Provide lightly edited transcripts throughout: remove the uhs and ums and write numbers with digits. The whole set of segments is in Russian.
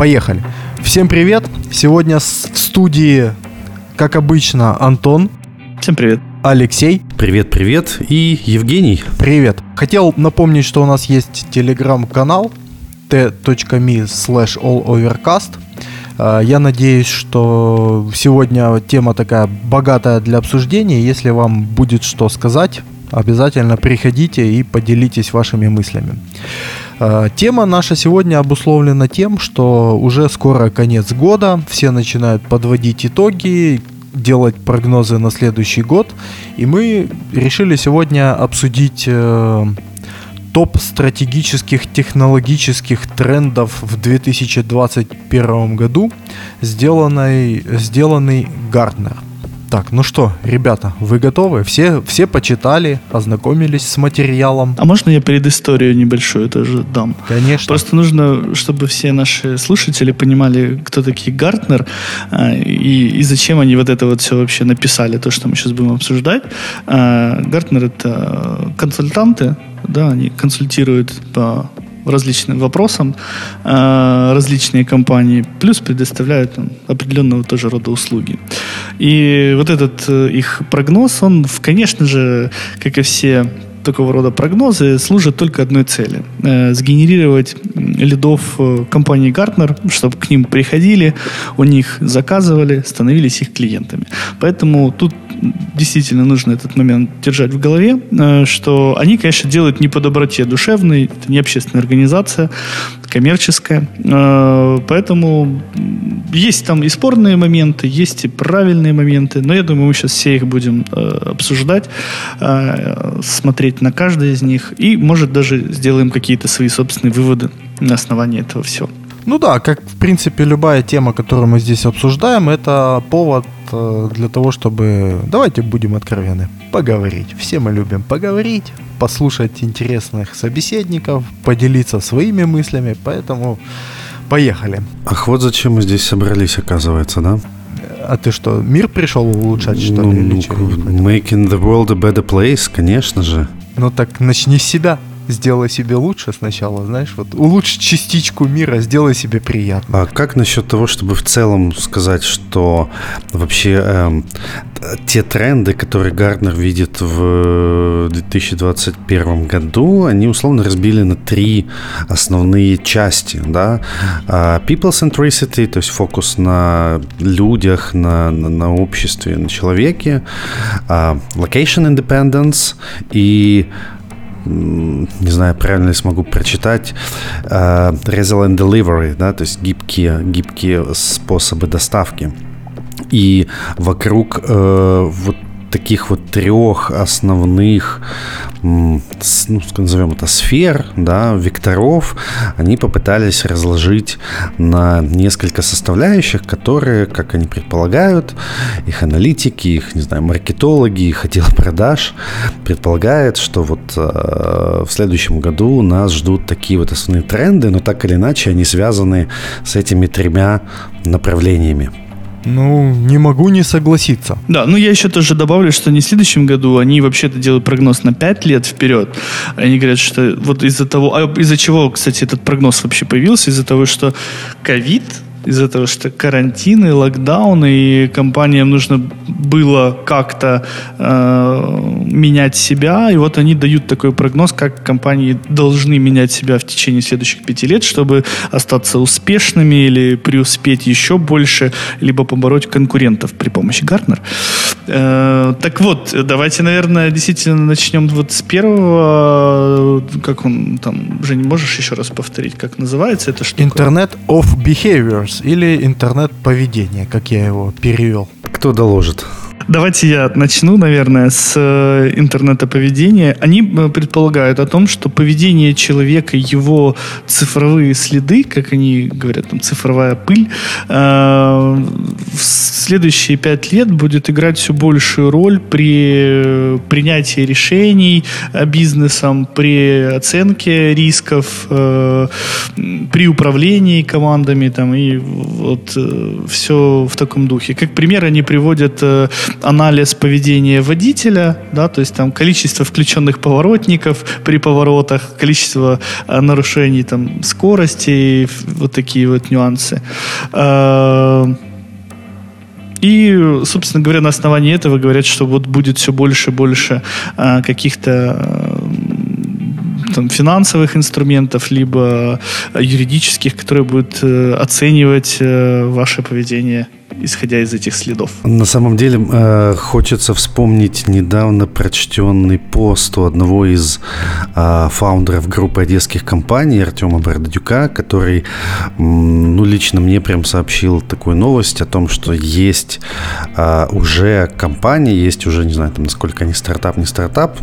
Поехали. Всем привет. Сегодня в студии, как обычно, Антон. Всем привет. Алексей. Привет-привет. И Евгений. Привет. Хотел напомнить, что у нас есть телеграм-канал t.me/allovercast. Я надеюсь, что сегодня тема такая богатая для обсуждения. Если вам будет что сказать, обязательно приходите и поделитесь вашими мыслями. Тема наша сегодня обусловлена тем, что уже скоро конец года, все начинают подводить итоги, делать прогнозы на следующий год. И мы решили сегодня обсудить топ стратегических технологических трендов в 2021 году, сделанный Gartner. Так, ну что, ребята, вы готовы? Все почитали, ознакомились с материалом? А можно я предысторию небольшую тоже дам? Конечно. Просто нужно, чтобы все наши слушатели понимали, кто такие Gartner и зачем они вот это вот все вообще написали, то, что мы сейчас будем обсуждать. Gartner — это консультанты, да, они консультируют по различным вопросам различные компании, плюс предоставляют определенного тоже рода услуги. И вот этот их прогноз, он, конечно же, как и все такого рода прогнозы, служат только одной цели – сгенерировать лидов компании Gartner, чтобы к ним приходили, у них заказывали, становились их клиентами. Поэтому тут действительно нужно этот момент держать в голове, что они, конечно, делают не по доброте душевной, это не общественная организация, коммерческая. Поэтому есть там и спорные моменты, есть и правильные моменты, но я думаю, мы сейчас все их будем обсуждать, смотреть на каждый из них и, может, даже сделаем какие-то свои собственные выводы на основании этого всего. Ну да, как в принципе любая тема, которую мы здесь обсуждаем, это повод для того, чтобы, давайте будем откровенны, поговорить. Все мы любим поговорить, послушать интересных собеседников, поделиться своими мыслями, поэтому поехали. Ах, вот зачем мы здесь собрались, оказывается, да? А ты что, мир пришел улучшать, что ли? Или making the world a better place, конечно же. Ну так начни с себя. Сделай себе лучше сначала, знаешь, вот улучши частичку мира, сделай себе приятно. А как насчет того, чтобы в целом сказать, что вообще те тренды, которые Gartner видит в 2021 году, они условно разбили на три основные части, да? People centricity, то есть фокус на людях, на обществе, на человеке, location independence и, не знаю, правильно ли смогу прочитать, resilient delivery, да, то есть гибкие способы доставки. И вокруг вот таких вот трех основных, ну, назовем это, сфер, да, векторов, они попытались разложить на несколько составляющих, которые, как они предполагают, их аналитики, их, не знаю, маркетологи, их отдел продаж предполагает, что вот в следующем году нас ждут такие вот основные тренды, но так или иначе они связаны с этими тремя направлениями. Ну, не могу не согласиться. Да, ну я еще тоже добавлю, что не в следующем году, они вообще-то делают прогноз на 5 лет вперед. Они говорят, что вот из-за того, из-за чего, кстати, этот прогноз вообще появился, из-за того, что ковид, из-за того, что карантины, локдауны, и компаниям нужно было как-то менять себя, и вот они дают такой прогноз, как компании должны менять себя в течение следующих 5 лет, чтобы остаться успешными или преуспеть еще больше, либо побороть конкурентов при помощи Gartner. Так вот, давайте, наверное, действительно начнем вот с первого, как он там, Жень, можешь еще раз повторить, как называется эта штука? Internet of Behaviors. Или интернет-поведение, как я его перевел. Кто доложит? Давайте я начну, наверное, с интернета поведения. Они предполагают о том, что поведение человека, его цифровые следы, как они говорят, там, цифровая пыль, в следующие 5 лет будет играть все большую роль при принятии решений бизнесом, при оценке рисков, при управлении командами там, и вот все в таком духе. Как пример они приводят анализ поведения водителя, да, то есть там количество включенных поворотников при поворотах, количество нарушений там, скорости, вот такие вот нюансы. И, собственно говоря, на основании этого говорят, что вот будет все больше и больше каких-то там, финансовых инструментов, либо юридических, которые будут оценивать ваше поведение, исходя из этих следов. На самом деле, хочется вспомнить недавно прочтенный пост у одного из фаундеров группы одесских компаний Артема Бородюка, который, ну, лично мне прям сообщил такую новость о том, что есть уже компании, есть уже, не знаю, там, насколько они стартап, не стартап,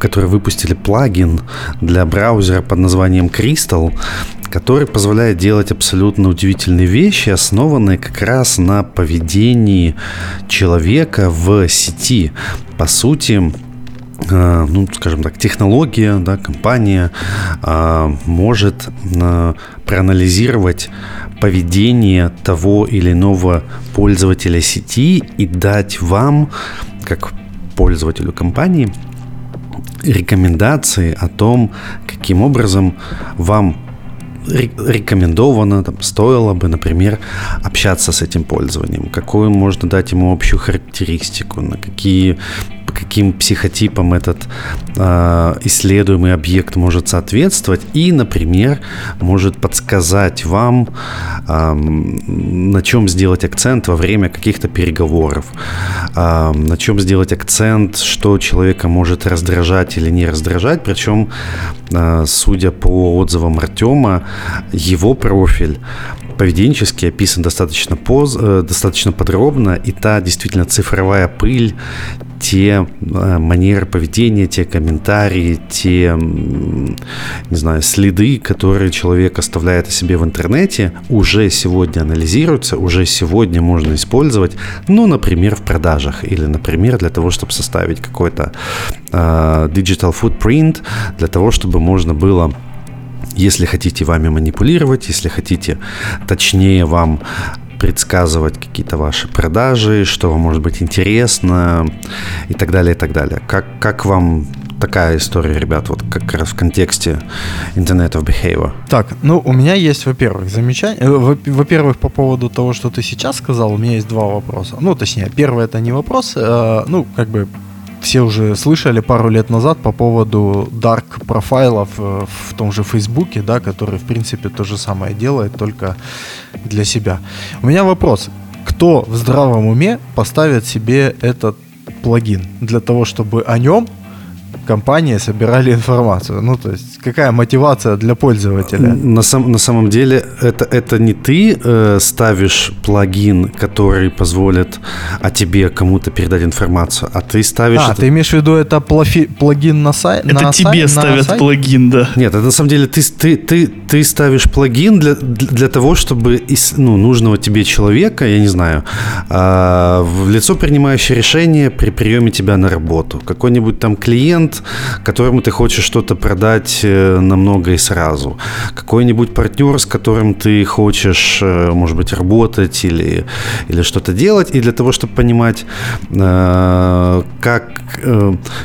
которые выпустили плагин для браузера под названием Crystal, который позволяет делать абсолютно удивительные вещи, основанные как раз на поведении человека в сети. По сути, ну, скажем так, технология, да, компания может проанализировать поведение того или иного пользователя сети и дать вам, как пользователю компании, рекомендации о том, каким образом вам рекомендовано, там, стоило бы, например, общаться с этим пользователем, какую можно дать ему общую характеристику, на какие, по каким психотипам этот исследуемый объект может соответствовать и, например, может подсказать вам, на чем сделать акцент во время каких-то переговоров, на чем сделать акцент, что человека может раздражать или не раздражать. Причем, судя по отзывам Артема, его профиль поведенчески описан достаточно подробно, и та действительно цифровая пыль, те манеры поведения, те комментарии, те, не знаю, следы, которые человек оставляет о себе в интернете, уже сегодня анализируются, уже сегодня можно использовать, ну, например, в продажах или, например, для того, чтобы составить какой-то digital footprint, для того, чтобы можно было, если хотите вами манипулировать, если хотите точнее вам предсказывать какие-то ваши продажи, что вам может быть интересно и так далее, и так далее. Как вам такая история, ребят, вот как раз в контексте Internet of Behavior? Так, ну, у меня есть, во-первых, замечание. Во-первых, по поводу того, что ты сейчас сказал, у меня есть два вопроса. Ну, точнее, первый — это не вопрос, ну, как бы все уже слышали пару лет назад по поводу дарк-профайлов в том же Фейсбуке, да, который, в принципе, то же самое делает, только для себя. У меня вопрос. Кто в здравом уме поставит себе этот плагин для того, чтобы о нем компании собирали информацию? Ну, то есть, какая мотивация для пользователя? На самом деле, это не ты ставишь плагин, который позволит о тебе кому-то передать информацию, а ты ставишь... А, ты имеешь в виду, это плагин на сайт? Это на тебе ставят сайт? Плагин, да. Нет, это на самом деле ты ставишь плагин для того, чтобы из, ну, нужного тебе человека, я не знаю, в лицо, принимающее решение при приеме тебя на работу, какой-нибудь там клиент, которому ты хочешь что-то продать намного и сразу, какой-нибудь партнер, с которым ты хочешь, может быть, работать или что-то делать, и для того, чтобы понимать,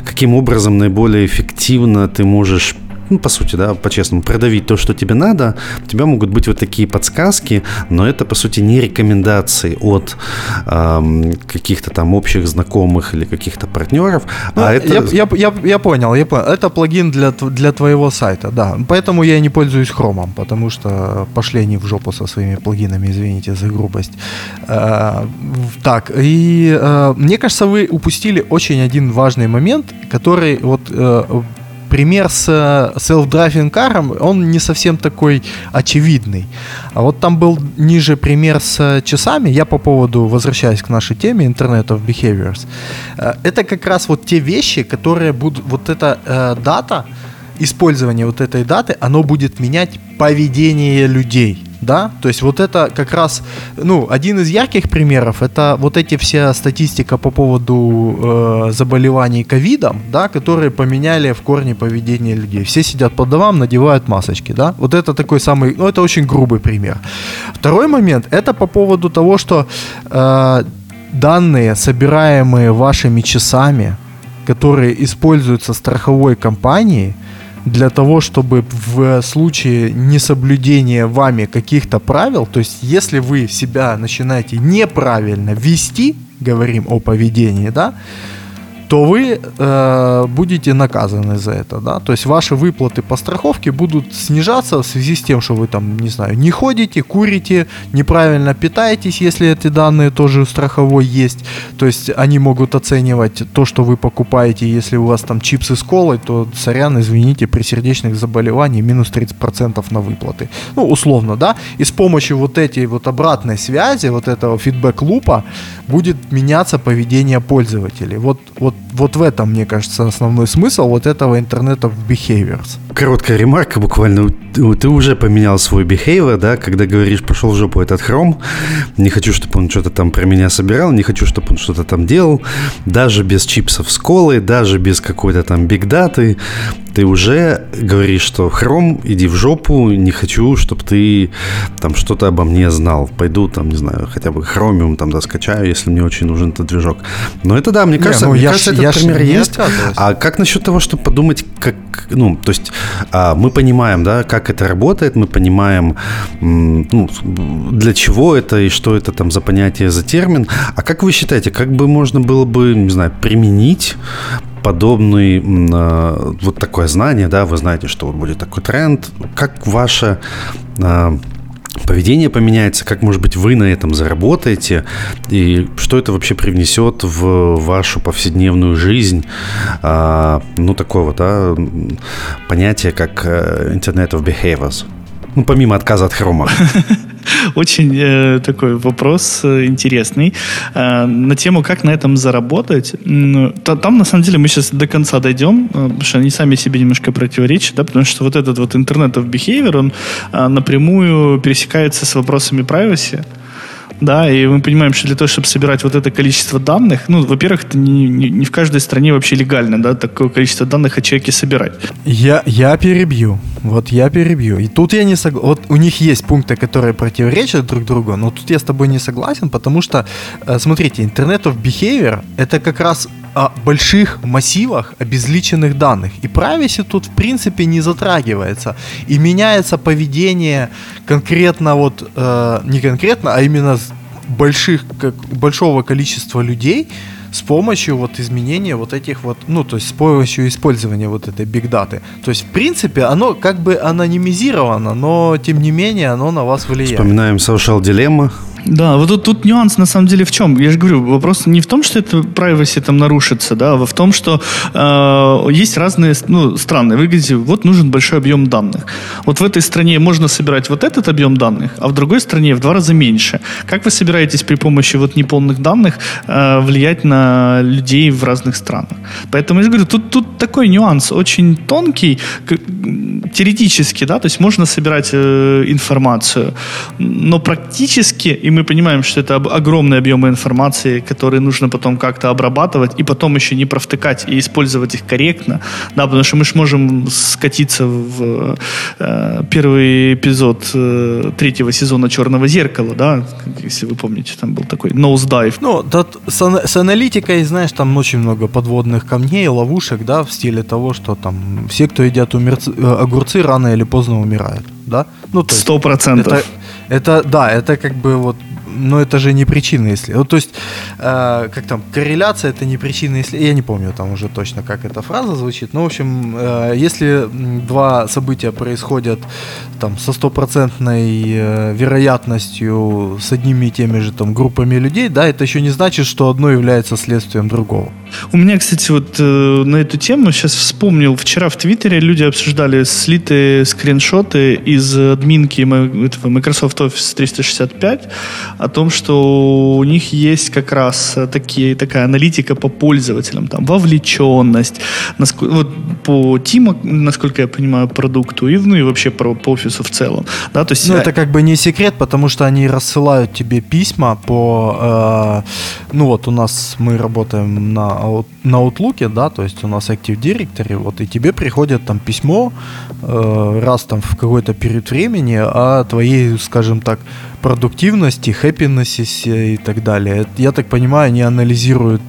каким образом наиболее эффективно ты можешь, ну, по сути, да, по-честному, продавить то, что тебе надо. У тебя могут быть вот такие подсказки, но это, по сути, не рекомендации от каких-то там общих знакомых или каких-то партнеров. Ну, а это... Я понял. Это плагин для твоего сайта, да. Поэтому я не пользуюсь Хромом, потому что пошли они в жопу со своими плагинами, извините за грубость. Так, и мне кажется, вы упустили очень один важный момент, который вот... Пример с self-driving car, он не совсем такой очевидный. А вот там был ниже пример с часами. Я по поводу, возвращаюсь к нашей теме Internet of Behaviors. Это как раз вот те вещи, которые будут... Вот эта дата, использование вот этой даты, оно будет менять поведение людей. Да? То есть вот это как раз, ну, один из ярких примеров, это вот эти все статистика по поводу заболеваний ковидом, да, которые поменяли в корне поведение людей. Все сидят по домам, надевают масочки, да? Вот это такой самый, ну, это очень грубый пример. Второй момент, это по поводу того, что данные, собираемые вашими часами, которые используются страховой компанией для того, чтобы в случае несоблюдения вами каких-то правил, то есть если вы себя начинаете неправильно вести, говорим о поведении, да, то вы будете наказаны за это, да, то есть ваши выплаты по страховке будут снижаться в связи с тем, что вы там, не знаю, не ходите, курите, неправильно питаетесь, если эти данные тоже у страховой есть, то есть они могут оценивать то, что вы покупаете, если у вас там чипсы с колой, то, сорян, извините, при сердечных заболеваниях минус 30% на выплаты, ну, условно, да, и с помощью вот этой вот обратной связи, вот этого фидбэк-лупа будет меняться поведение пользователей, вот в этом, мне кажется, основной смысл вот этого интернета в behaviors. Короткая ремарка буквально. Ты уже поменял свой behavior, да, когда говоришь, пошел в жопу этот Chrome. Не хочу, чтобы он что-то там про меня собирал, не хочу, чтобы он что-то там делал. Даже без чипсов с колой, даже без какой-то там бигдаты. Ты уже говоришь, что Chrome, иди в жопу, не хочу, чтобы ты там что-то обо мне знал. Пойду там, не знаю, хотя бы Chromium там доскачаю, если мне очень нужен этот движок. Но это да, мне кажется, этот пример есть. А как насчет того, чтобы подумать, как, ну, то есть мы понимаем, да, как это работает, мы понимаем, ну, для чего это и что это там за понятие, за термин. А как вы считаете, как бы можно было бы, не знаю, применить подобный, вот такое знание, да, вы знаете, что будет такой тренд, как ваше поведение поменяется, как, может быть, вы на этом заработаете, и что это вообще привнесет в вашу повседневную жизнь, ну, такое вот, да, понятие, как Internet of Behaviors, ну, помимо отказа от Хрома. Очень такой вопрос интересный. На тему, как на этом заработать, там, на самом деле, мы сейчас до конца дойдем, потому что они сами себе немножко противоречат, да, потому что вот этот вот Internet of Behavior, он напрямую пересекается с вопросами privacy. Да, и мы понимаем, что для того, чтобы собирать вот это количество данных, ну, во-первых, это не в каждой стране вообще легально, да, такое количество данных о человеке собирать. Я перебью. И тут я не согласен. Вот у них есть пункты, которые противоречат друг другу, но тут я с тобой не согласен, потому что, смотрите, Internet of Behavior — это как раз о больших массивах обезличенных данных. И privacy тут, в принципе, не затрагивается. И меняется поведение конкретно вот, не конкретно, а именно большого количества людей с помощью вот изменения вот этих вот, ну, то есть с помощью использования вот этой бигдаты. То есть, в принципе, оно как бы анонимизировано, но, тем не менее, оно на вас влияет. Вспоминаем social dilemma. Да, вот тут нюанс на самом деле в чем? Я же говорю, вопрос не в том, что это privacy там нарушится, да, а в том, что есть разные, ну, страны. Вы говорите, вот нужен большой объем данных. Вот в этой стране можно собирать вот этот объем данных, а в другой стране в 2 раза меньше. Как вы собираетесь при помощи вот неполных данных влиять на людей в разных странах? Поэтому я же говорю, тут такой нюанс очень тонкий, теоретически, да, то есть можно собирать информацию, но практически им мы понимаем, что это огромные объемы информации, которые нужно потом как-то обрабатывать и потом еще не провтыкать и использовать их корректно, да, потому что мы же можем скатиться в первый эпизод 3-го сезона «Черного зеркала», да, если вы помните, там был такой nosedive. Ну, да, с аналитикой, знаешь, там очень много подводных камней, ловушек, да, в стиле того, что там все, кто едят огурцы, рано или поздно умирают, да? Ну, 100%. Это, да, это как бы вот, но это же не причина, если... Ну, то есть, как там, корреляция — это не причина, если... Я не помню там уже точно, как эта фраза звучит, но, в общем, если 2 события происходят там со 100%-ной вероятностью с одними и теми же там группами людей, да, это еще не значит, что одно является следствием другого. У меня, кстати, вот на эту тему сейчас вспомнил, вчера в Твиттере люди обсуждали слитые скриншоты из админки Microsoft Office 365 о том, что у них есть как раз такая аналитика по пользователям, там, вовлеченность, вот по Teams, насколько я понимаю, продукту, и, ну, и вообще по офису в целом. Да, то есть, ну, это как бы не секрет, потому что они рассылают тебе письма по... ну, вот у нас мы работаем на на Outlook, да, то есть у нас Active Directory, вот, и тебе приходит там письмо раз там в какой-то период времени о твоей, скажем так, продуктивности, happiness и так далее. Я так понимаю, они анализируют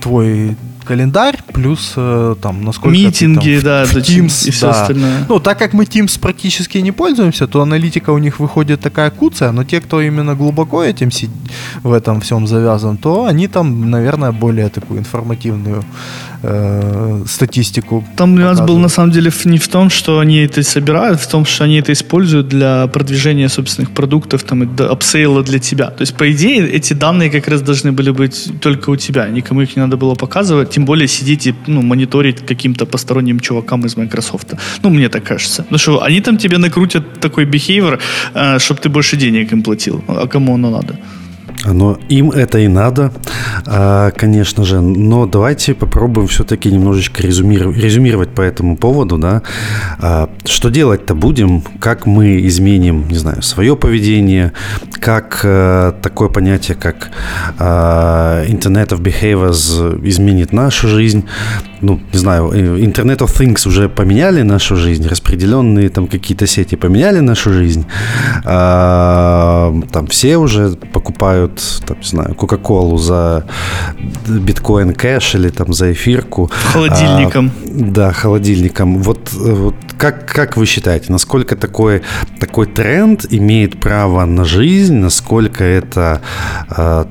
твой календарь, плюс там, насколько митинги, ты, там, в Teams, и все остальное. Ну, так как мы Teams практически не пользуемся, то аналитика у них выходит такая куцая, но те, кто именно глубоко этим в этом всем завязан, то они там, наверное, более такую информативную статистику. Там нюанс был, на самом деле, не в том, что они это собирают, в том, что они это используют для продвижения собственных продуктов, там, и апсейла для тебя. То есть, по идее, эти данные как раз должны были быть только у тебя, никому их не надо было показывать, тем более сидеть и, ну, мониторить каким-то посторонним чувакам из Microsoft. Ну, мне так кажется. Ну что, они там тебе накрутят такой behavior, чтобы ты больше денег им платил. А кому оно надо? Но им это и надо, конечно же. Но давайте попробуем все-таки немножечко резюмировать по этому поводу, да. Что делать-то будем? Как мы изменим, не знаю, свое поведение? Как такое понятие, как Internet of Behaviors, изменит нашу жизнь? Ну, не знаю, Internet of Things уже поменяли нашу жизнь, распределенные там какие-то сети поменяли нашу жизнь. Там все уже покупают, там, не знаю, Кока-Колу за биткоин кэш или там за эфирку. Холодильником. Да, холодильником. Вот как вы считаете, насколько такой тренд имеет право на жизнь, насколько это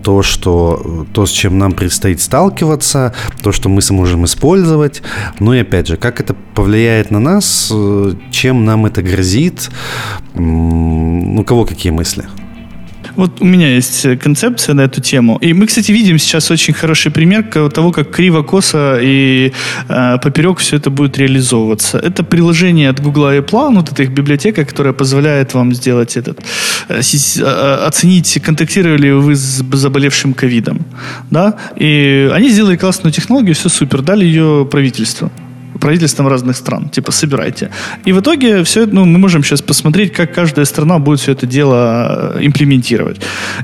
то, с чем нам предстоит сталкиваться, то, что мы сможем использовать, ну и опять же, как это повлияет на нас, чем нам это грозит, у кого какие мысли? Вот у меня есть концепция на эту тему. И мы, кстати, видим сейчас очень хороший пример того, как криво, косо и поперек все это будет реализовываться. Это приложение от Google Ай План, вот эта их библиотека, которая позволяет вам сделать оценить, контактировали вы с заболевшим ковидом. Да? И они сделали классную технологию, все супер, дали ее правительствам разных стран, типа, собирайте. И в итоге все это, мы можем сейчас посмотреть, как каждая страна будет все это дело имплементировать.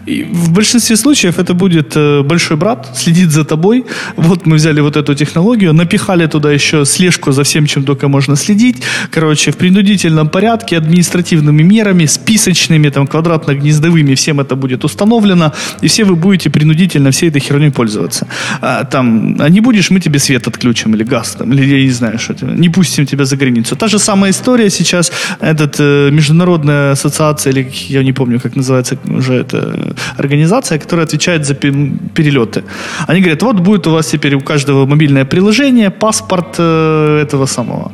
И в большинстве случаев это будет большой брат, следит за тобой. Вот мы взяли вот эту технологию, напихали туда еще слежку за всем, чем только можно следить. Короче, в принудительном порядке, административными мерами, списочными, там, квадратно-гнездовыми, всем это будет установлено, и все вы будете принудительно всей этой херней пользоваться. А не будешь, мы тебе свет отключим, или газ, там, или, я не знаю, что это, не пустим тебя за границу. Та же самая история сейчас, международная ассоциация, или я не помню, как называется уже эта организация, которая отвечает за перелеты. Они говорят, вот будет у вас теперь у каждого мобильное приложение, паспорт этого самого,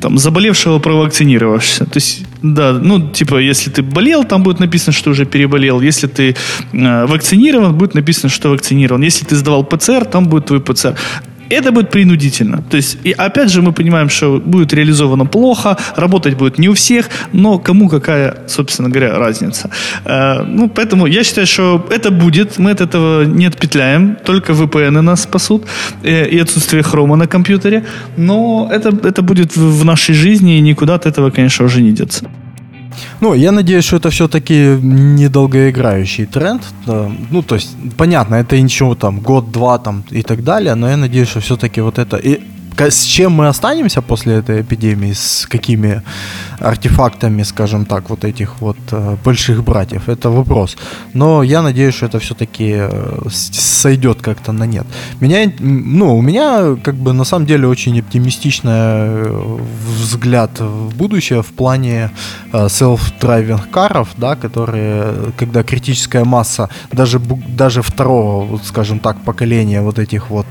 там, заболевшего, провакцинировавшегося. То есть, да, ну, типа, если ты болел, там будет написано, что уже переболел. Если ты вакцинирован, будет написано, что вакцинирован. Если ты сдавал ПЦР, там будет твой ПЦР. Это будет принудительно. То есть, и опять же, мы понимаем, что будет реализовано плохо, работать будет не у всех, но кому какая, собственно говоря, разница. Поэтому я считаю, что это будет, мы от этого не отпетляем, только VPN нас спасут, и отсутствие хрома на компьютере, но это будет в нашей жизни, и никуда от этого, конечно, уже не деться. Ну, я надеюсь, что это все-таки недолгоиграющий тренд. Ну, то есть, понятно, это ничего там, год-два там и так далее, но я надеюсь, что все-таки вот это... И с чем мы останемся после этой эпидемии, с какими артефактами, скажем так, вот этих вот больших братьев, это вопрос. Но я надеюсь, что это все-таки сойдет как-то на нет. У меня как бы на самом деле очень оптимистичный взгляд в будущее в плане self-driving каров, да, которые, когда критическая масса даже второго, вот, скажем так, поколения вот этих вот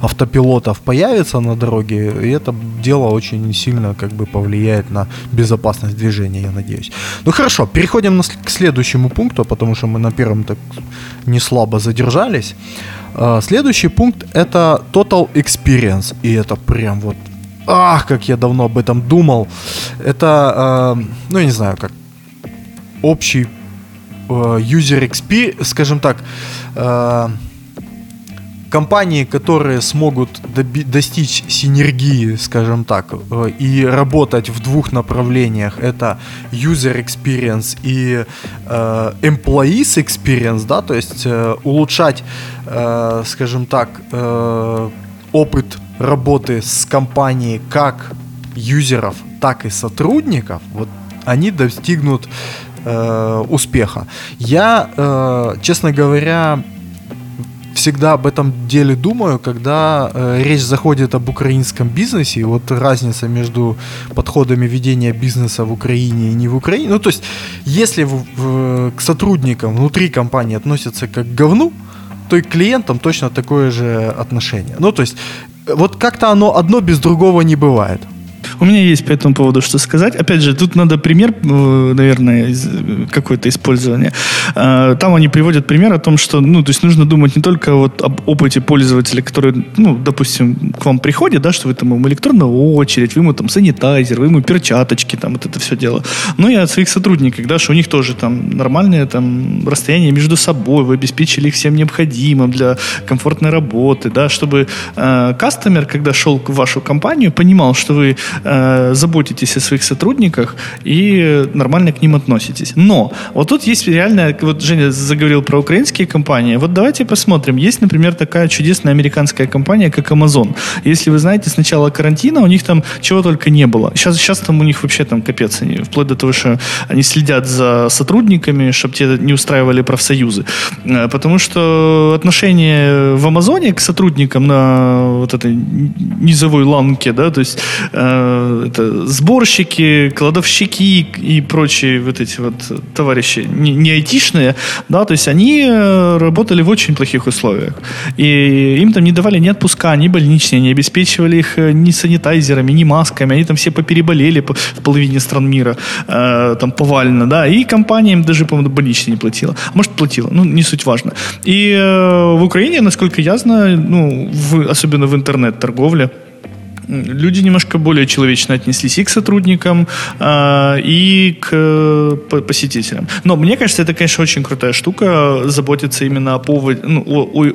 автопилотов появится на дороге, и это дело очень сильно как бы повлияет на безопасность движения, я надеюсь. Ну хорошо, переходим к следующему пункту, потому что мы на первом так не слабо задержались. Следующий пункт — это Total Experience. И это прям вот, как я давно об этом думал. Это, я не знаю, как общий user experience, скажем так, Компании, которые смогут достичь синергии, скажем так, и работать в двух направлениях, это user experience и employees experience, да, то есть улучшать, скажем так, опыт работы с компанией как юзеров, так и сотрудников, вот они достигнут успеха. Я, честно говоря, всегда об этом деле думаю, когда речь заходит об украинском бизнесе, и вот разница между подходами ведения бизнеса в Украине и не в Украине. Ну, то есть, если к сотрудникам внутри компании относятся как к говну, то и к клиентам точно такое же отношение. Ну, то есть, вот как-то оно одно без другого не бывает. У меня есть по этому поводу что сказать. Опять же, тут надо пример, наверное, какое-то использование. Там они приводят пример о том, что, ну, то есть нужно думать не только вот об опыте пользователя, который, ну, допустим, к вам приходит, да, что вы там ему электронную очередь, вы ему там санитайзер, вы ему перчаточки, там вот это все дело. Ну и от своих сотрудников, да, что у них тоже там нормальное там расстояние между собой, вы обеспечили их всем необходимым для комфортной работы, да, чтобы кастомер, когда шел в вашу компанию, понимал, что вы заботитесь о своих сотрудниках и нормально к ним относитесь. Но вот тут есть реально, вот Женя заговорил про украинские компании, вот давайте посмотрим. Есть, например, такая чудесная американская компания, как Amazon. Если вы знаете, с начала карантина у них там чего только не было. Сейчас там у них вообще там капец. Они, вплоть до того, что они следят за сотрудниками, чтобы те не устраивали профсоюзы. Потому что отношение в Амазоне к сотрудникам на вот этой низовой ланке, да, то есть это сборщики, кладовщики и прочие вот эти вот товарищи не айтишные, да, то есть они работали в очень плохих условиях. И им там не давали ни отпуска, ни больничные, не обеспечивали их ни санитайзерами, ни масками. Они там все попереболели в половине стран мира там повально, да, и компания им даже, по-моему, больничные не платила. Может, платила, ну, не суть важно. И в Украине, насколько я знаю, ну, особенно в интернет-торговле, люди немножко более человечно отнеслись и к сотрудникам, и к посетителям. Но мне кажется, это, конечно, очень крутая штука, заботиться именно о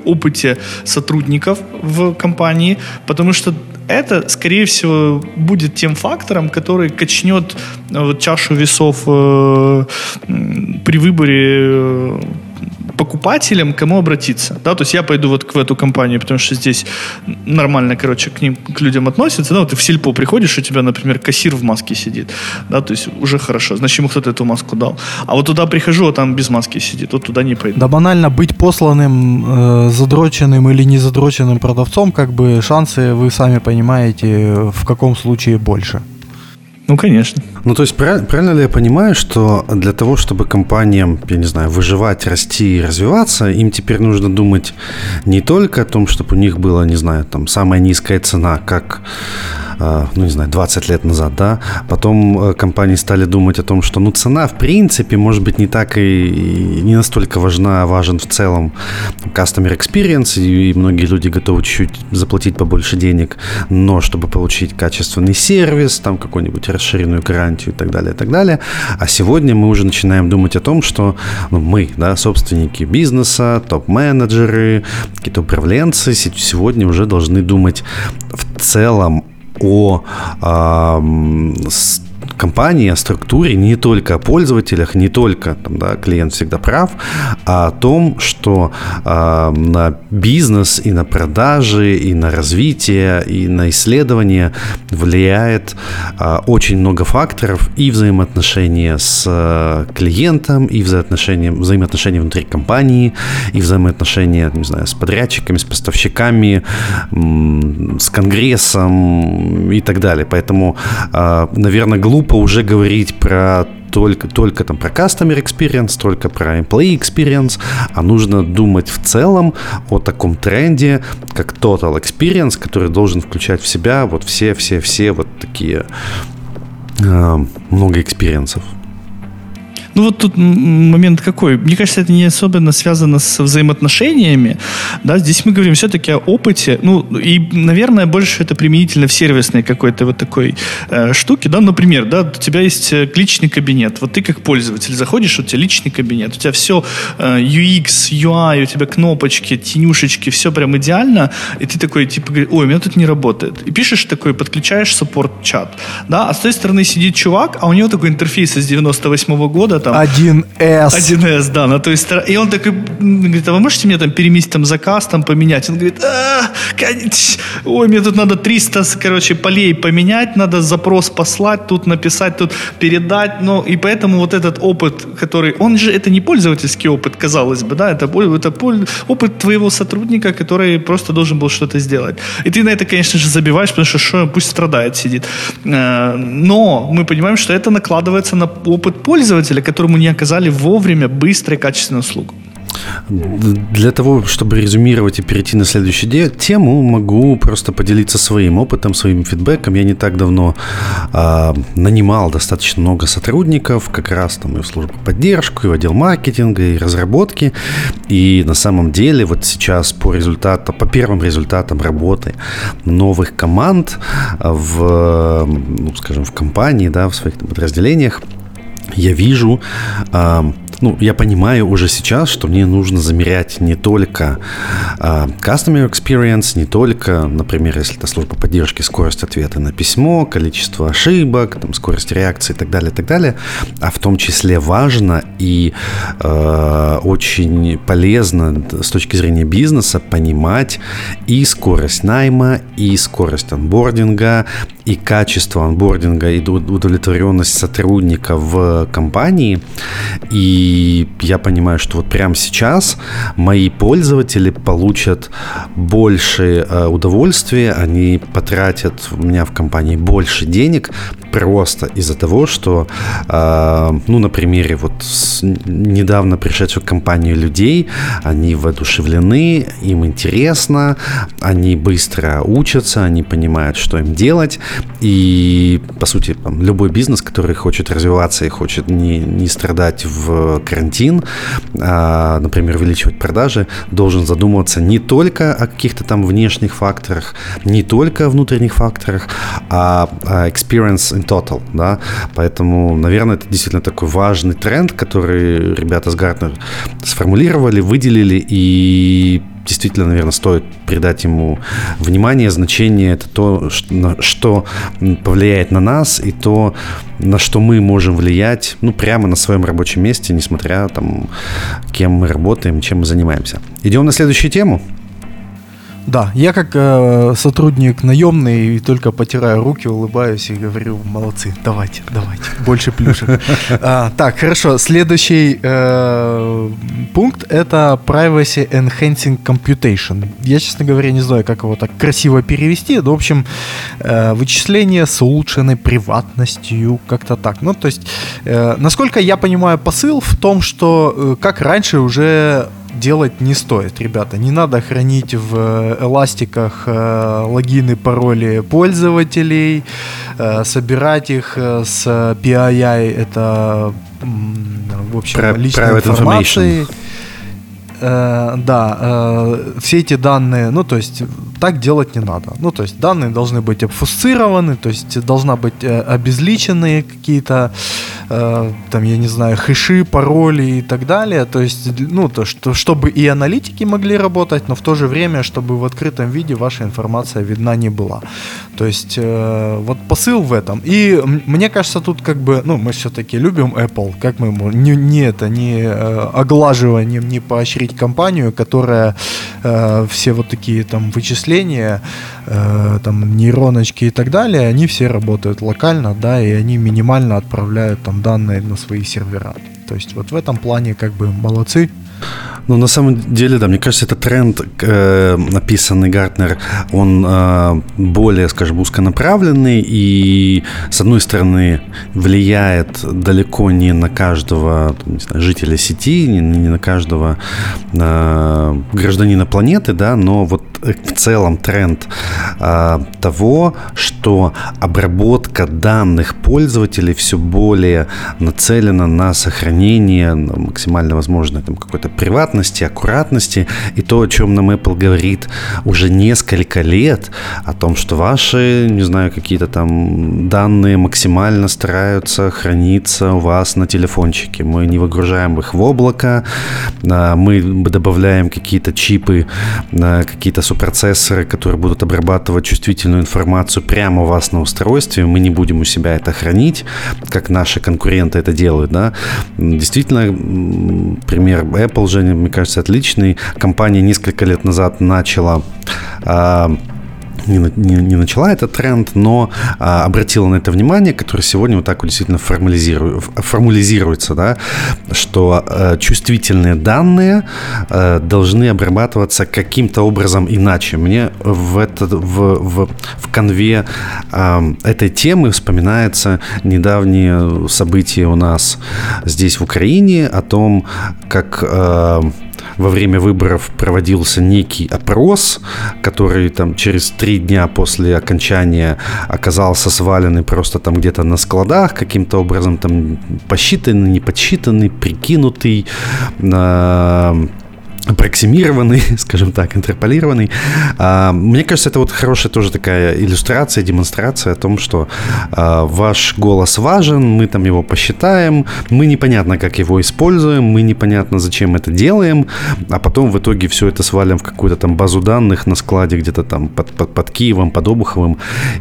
опыте сотрудников в компании, потому что это, скорее всего, будет тем фактором, который качнет чашу весов при выборе покупателям, кому обратиться. Да, то есть я пойду вот в эту компанию, потому что здесь нормально, короче, к людям относятся. Да, вот ты в Сильпо приходишь, у тебя, например, кассир в маске сидит. Да, то есть уже хорошо. Значит, ему кто-то эту маску дал. А вот туда прихожу, а там без маски сидит. Вот туда не пойду. Да банально быть посланным, задроченным или не задроченным продавцом, как бы шансы, вы сами понимаете, в каком случае больше. Ну, конечно. Ну, то есть, правильно ли я понимаю, что для того, чтобы компаниям, я не знаю, выживать, расти и развиваться, им теперь нужно думать не только о том, чтобы у них была, не знаю, там, самая низкая цена, как, ну, не знаю, 20 лет назад, да? Потом компании стали думать о том, что, ну, цена, в принципе, может быть, не так и не настолько важен в целом customer experience, и многие люди готовы чуть-чуть заплатить побольше денег, но чтобы получить качественный сервис, там, какой-нибудь расширенную гарантию и так далее, и так далее. А сегодня мы уже начинаем думать о том, что мы, да, собственники бизнеса, топ-менеджеры, какие-то управленцы, сегодня уже должны думать в целом о компании, о структуре, не только о пользователях, не только там, да, клиент всегда прав, а о том, что на бизнес и на продажи, и на развитие, и на исследование влияет очень много факторов и взаимоотношения с клиентом, и взаимоотношения внутри компании, и взаимоотношения, не знаю, с подрядчиками, с поставщиками, с конгрессом и так далее. Поэтому, наверное, глупо уже говорить про только там про customer experience, только про employee experience, а нужно думать в целом о таком тренде, как total experience, который должен включать в себя вот все вот такие много экспириенсов. Ну, вот тут момент какой. Мне кажется, это не особенно связано с взаимоотношениями. Да? Здесь мы говорим все-таки о опыте. Ну, и, наверное, больше это применительно в сервисной какой-то вот такой штуке. Да? Например, да, у тебя есть личный кабинет. Вот ты как пользователь заходишь, у тебя личный кабинет. У тебя все UX, UI, у тебя кнопочки, тенюшечки, все прям идеально. И ты такой, типа, ой, у меня тут не работает. И пишешь такой, подключаешь саппорт-чат. Да? А с той стороны сидит чувак, а у него такой интерфейс из 98-го года. Там, 1С, да, на той стороне. И он такой говорит, а вы можете мне там переместить там, заказ, там поменять? Он говорит, ой, мне тут надо 300, короче, полей поменять, надо запрос послать, тут написать, тут передать. Ну, и поэтому вот этот опыт, который, он же, это не пользовательский опыт, казалось бы, да, это опыт твоего сотрудника, который просто должен был что-то сделать. И ты на это, конечно же, забиваешь, потому что пусть страдает, сидит. Но мы понимаем, что это накладывается на опыт пользователя, которому не оказали вовремя, быстро и качественную услугу. Для того, чтобы резюмировать и перейти на следующую тему, могу просто поделиться своим опытом, своим фидбэком. Я не так давно нанимал достаточно много сотрудников, как раз там и в службу поддержку, и в отдел маркетинга, и разработки. И на самом деле вот сейчас по первым результатам работы новых команд в, ну, скажем, в компании, да, в своих там подразделениях, я вижу, ну, я понимаю уже сейчас, что мне нужно замерять не только customer experience, не только, например, если это служба поддержки, скорость ответа на письмо, количество ошибок, там, скорость реакции и так далее, а в том числе важно и очень полезно с точки зрения бизнеса понимать и скорость найма, и скорость онбординга, и качество онбординга, и удовлетворенность сотрудника в компании. И я понимаю, что вот прямо сейчас мои пользователи получат больше удовольствия, они потратят у меня в компании больше денег просто из-за того, что, ну, на примере вот недавно пришедших в компанию людей, они воодушевлены, им интересно, они быстро учатся, они понимают, что им делать. И, по сути, там, любой бизнес, который хочет развиваться и хочет не страдать в карантин, а, например, увеличивать продажи, должен задумываться не только о каких-то там внешних факторах, не только о внутренних факторах, а experience in total. Да? Поэтому, наверное, это действительно такой важный тренд, который ребята с Gartner сформулировали, выделили, и действительно, наверное, стоит придать ему внимание, значение. Это то, что повлияет на нас, и то, на что мы можем влиять, ну, прямо на своем рабочем месте, несмотря там, кем мы работаем, чем мы занимаемся. Идем на следующую тему. Да, я как сотрудник наемный, только потираю руки, улыбаюсь и говорю, молодцы, давайте, давайте, больше плюшек. Так, хорошо, следующий пункт — это Privacy Enhancing Computation. Я, честно говоря, не знаю, как его так красиво перевести, но, в общем, вычисления с улучшенной приватностью, как-то так. Ну, то есть, насколько я понимаю, посыл в том, что, как раньше, уже делать не стоит, ребята. Не надо хранить в эластиках логины, пароли пользователей, собирать их с PII, это, в общем, личной информации. Все эти данные, ну, то есть, так делать не надо. Ну, то есть, данные должны быть обфусцированы, то есть, должна быть обезличены какие-то, там, я не знаю, хэши, пароли и так далее. То есть, ну, то, что, чтобы и аналитики могли работать, но в то же время, чтобы в открытом виде ваша информация видна не была. То есть, вот посыл в этом. И мне кажется, тут как бы, ну, мы все-таки любим Apple, как мы можем, не оглаживанием, не поощрить компанию, которая все вот такие там вычисления, там нейроночки и так далее, они все работают локально, да, и они минимально отправляют там данные на свои сервера. То есть вот в этом плане как бы молодцы. Ну, на самом деле, да, мне кажется, этот тренд, описанный Гартнер, он более, скажем, узконаправленный и, с одной стороны, влияет далеко не на каждого, не знаю, жителя сети, не на каждого гражданина планеты, да, но вот в целом тренд того, что обработка данных пользователей все более нацелена на сохранение максимально возможной там какой-то приватности, аккуратности, и то, о чем нам Apple говорит уже несколько лет, о том, что ваши, не знаю, какие-то там данные максимально стараются храниться у вас на телефончике. Мы не выгружаем их в облако, мы добавляем какие-то чипы, какие-то сопроцессоры, которые будут обрабатывать чувствительную информацию прямо у вас на устройстве, мы не будем у себя это хранить, как наши конкуренты это делают, да. Действительно, пример Apple же, мне кажется, отличный. Компания несколько лет назад начала не начала этот тренд, но обратила на это внимание, которое сегодня вот так вот действительно формализируется, да, что чувствительные данные должны обрабатываться каким-то образом иначе. Мне в конве этой темы вспоминаются недавние события у нас здесь в Украине о том, как во время выборов проводился некий опрос, который там через 3 дня после окончания оказался сваленный просто там где-то на складах, каким-то образом там посчитанный, не подсчитанный, прикинутый, аппроксимированный, скажем так, интерполированный. Мне кажется, это вот хорошая тоже такая иллюстрация, демонстрация о том, что ваш голос важен, мы там его посчитаем, мы непонятно, как его используем, мы непонятно, зачем это делаем, а потом в итоге все это свалим в какую-то там базу данных на складе где-то там под Киевом, под Обуховым,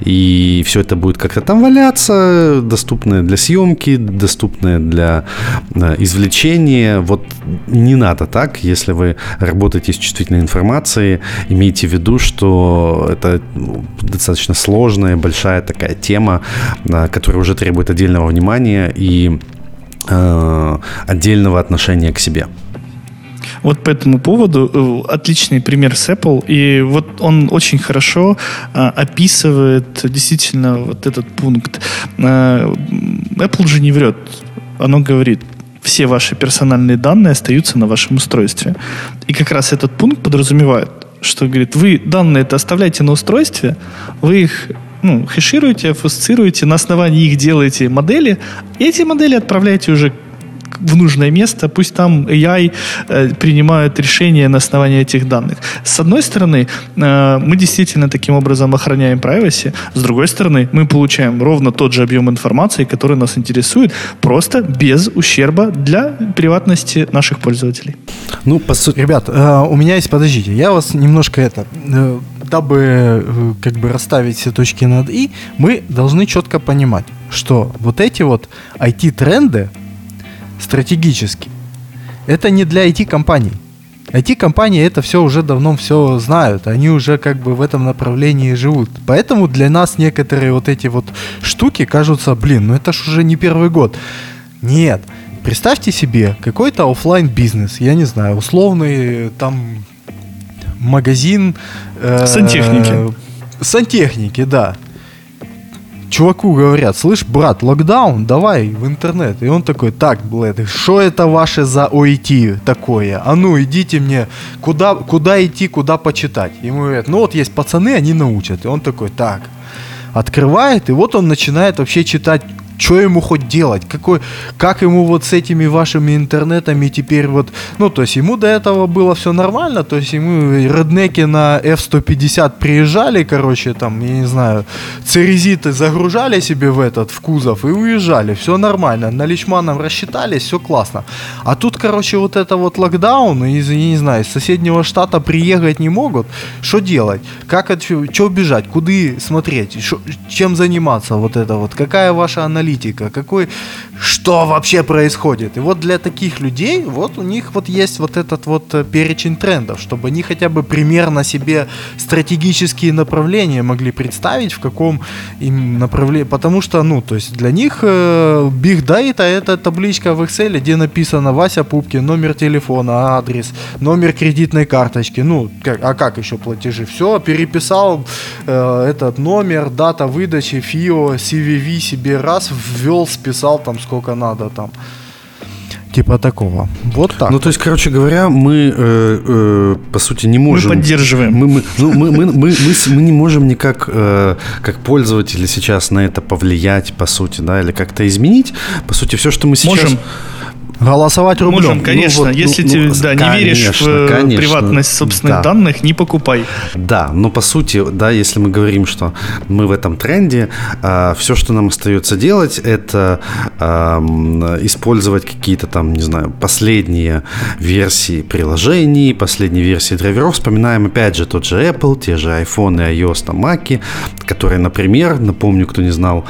и все это будет как-то там валяться, доступное для съемки, доступное для извлечения. Вот не надо так, если вы работаете с чувствительной информацией, имейте в виду, что это достаточно сложная, большая такая тема, которая уже требует отдельного внимания и отдельного отношения к себе. Вот по этому поводу отличный пример с Apple, и вот он очень хорошо описывает действительно вот этот пункт. Apple же не врет, оно говорит: все ваши персональные данные остаются на вашем устройстве. И как раз этот пункт подразумевает, что, говорит, вы данные-то оставляете на устройстве, вы их хэшируете, фусцируете, на основании их делаете модели, и эти модели отправляете уже в нужное место, пусть там AI принимают решения на основании этих данных. С одной стороны, мы действительно таким образом охраняем privacy, с другой стороны, мы получаем ровно тот же объем информации, который нас интересует, просто без ущерба для приватности наших пользователей. Ну, по сути... Ребят, у меня есть... Подождите, я вас немножко дабы как бы расставить все точки над «и», мы должны четко понимать, что вот эти вот IT-тренды стратегически это не для IT-компаний. IT-компании это все уже давно все знают. Они уже как бы в этом направлении живут. Поэтому для нас некоторые вот эти вот штуки кажутся, это ж уже не первый год. Нет. Представьте себе какой-то офлайн-бизнес. Я не знаю, условный там магазин... Сантехники, да. Чуваку говорят: слышь, брат, локдаун, давай в интернет. И он такой: так, блядь, что это ваше за OIT такое? А ну, идите мне, куда идти, куда почитать? Ему говорят: ну вот есть пацаны, они научат. И он такой: так, открывает, и вот он начинает вообще читать, что ему хоть делать, как ему вот с этими вашими интернетами теперь вот, то есть ему до этого было все нормально, то есть ему реднеки на F-150 приезжали, там, я не знаю, церезиты загружали себе в кузов и уезжали, все нормально, наличманом рассчитались, все классно. А тут, вот это вот локдаун, из соседнего штата приехать не могут, что делать, как, что бежать, куда смотреть, чем заниматься, какая ваша аналитика, критика, какой, что вообще происходит. И вот для таких людей вот у них вот есть вот этот вот перечень трендов, чтобы они хотя бы примерно себе стратегические направления могли представить, в каком им направлении. Потому что, ну, то есть для них Big Data — это табличка в Excel, где написано Вася Пупкин, номер телефона, адрес, номер кредитной карточки. Ну, а как еще платежи? Все, переписал этот номер, дата выдачи, ФИО, CVV себе раз, ввел, списал там сколько надо там. Типа такого. Вот так. Ну, то есть, короче говоря, мы, по сути, не можем... Мы поддерживаем. Мы не можем никак, как пользователи сейчас на это повлиять, по сути, да, или как-то изменить. По сути, все, что мы сейчас... Можем. Голосовать рублем. Можем, конечно. Ну, вот, если ты не веришь в приватность собственных данных, не покупай. Да, но по сути, да, если мы говорим, что мы в этом тренде, все, что нам остается делать, это использовать какие-то там, не знаю, последние версии приложений, последние версии драйверов. Вспоминаем опять же тот же Apple, те же iPhone, iOS, там, Mac, которые, например, напомню, кто не знал,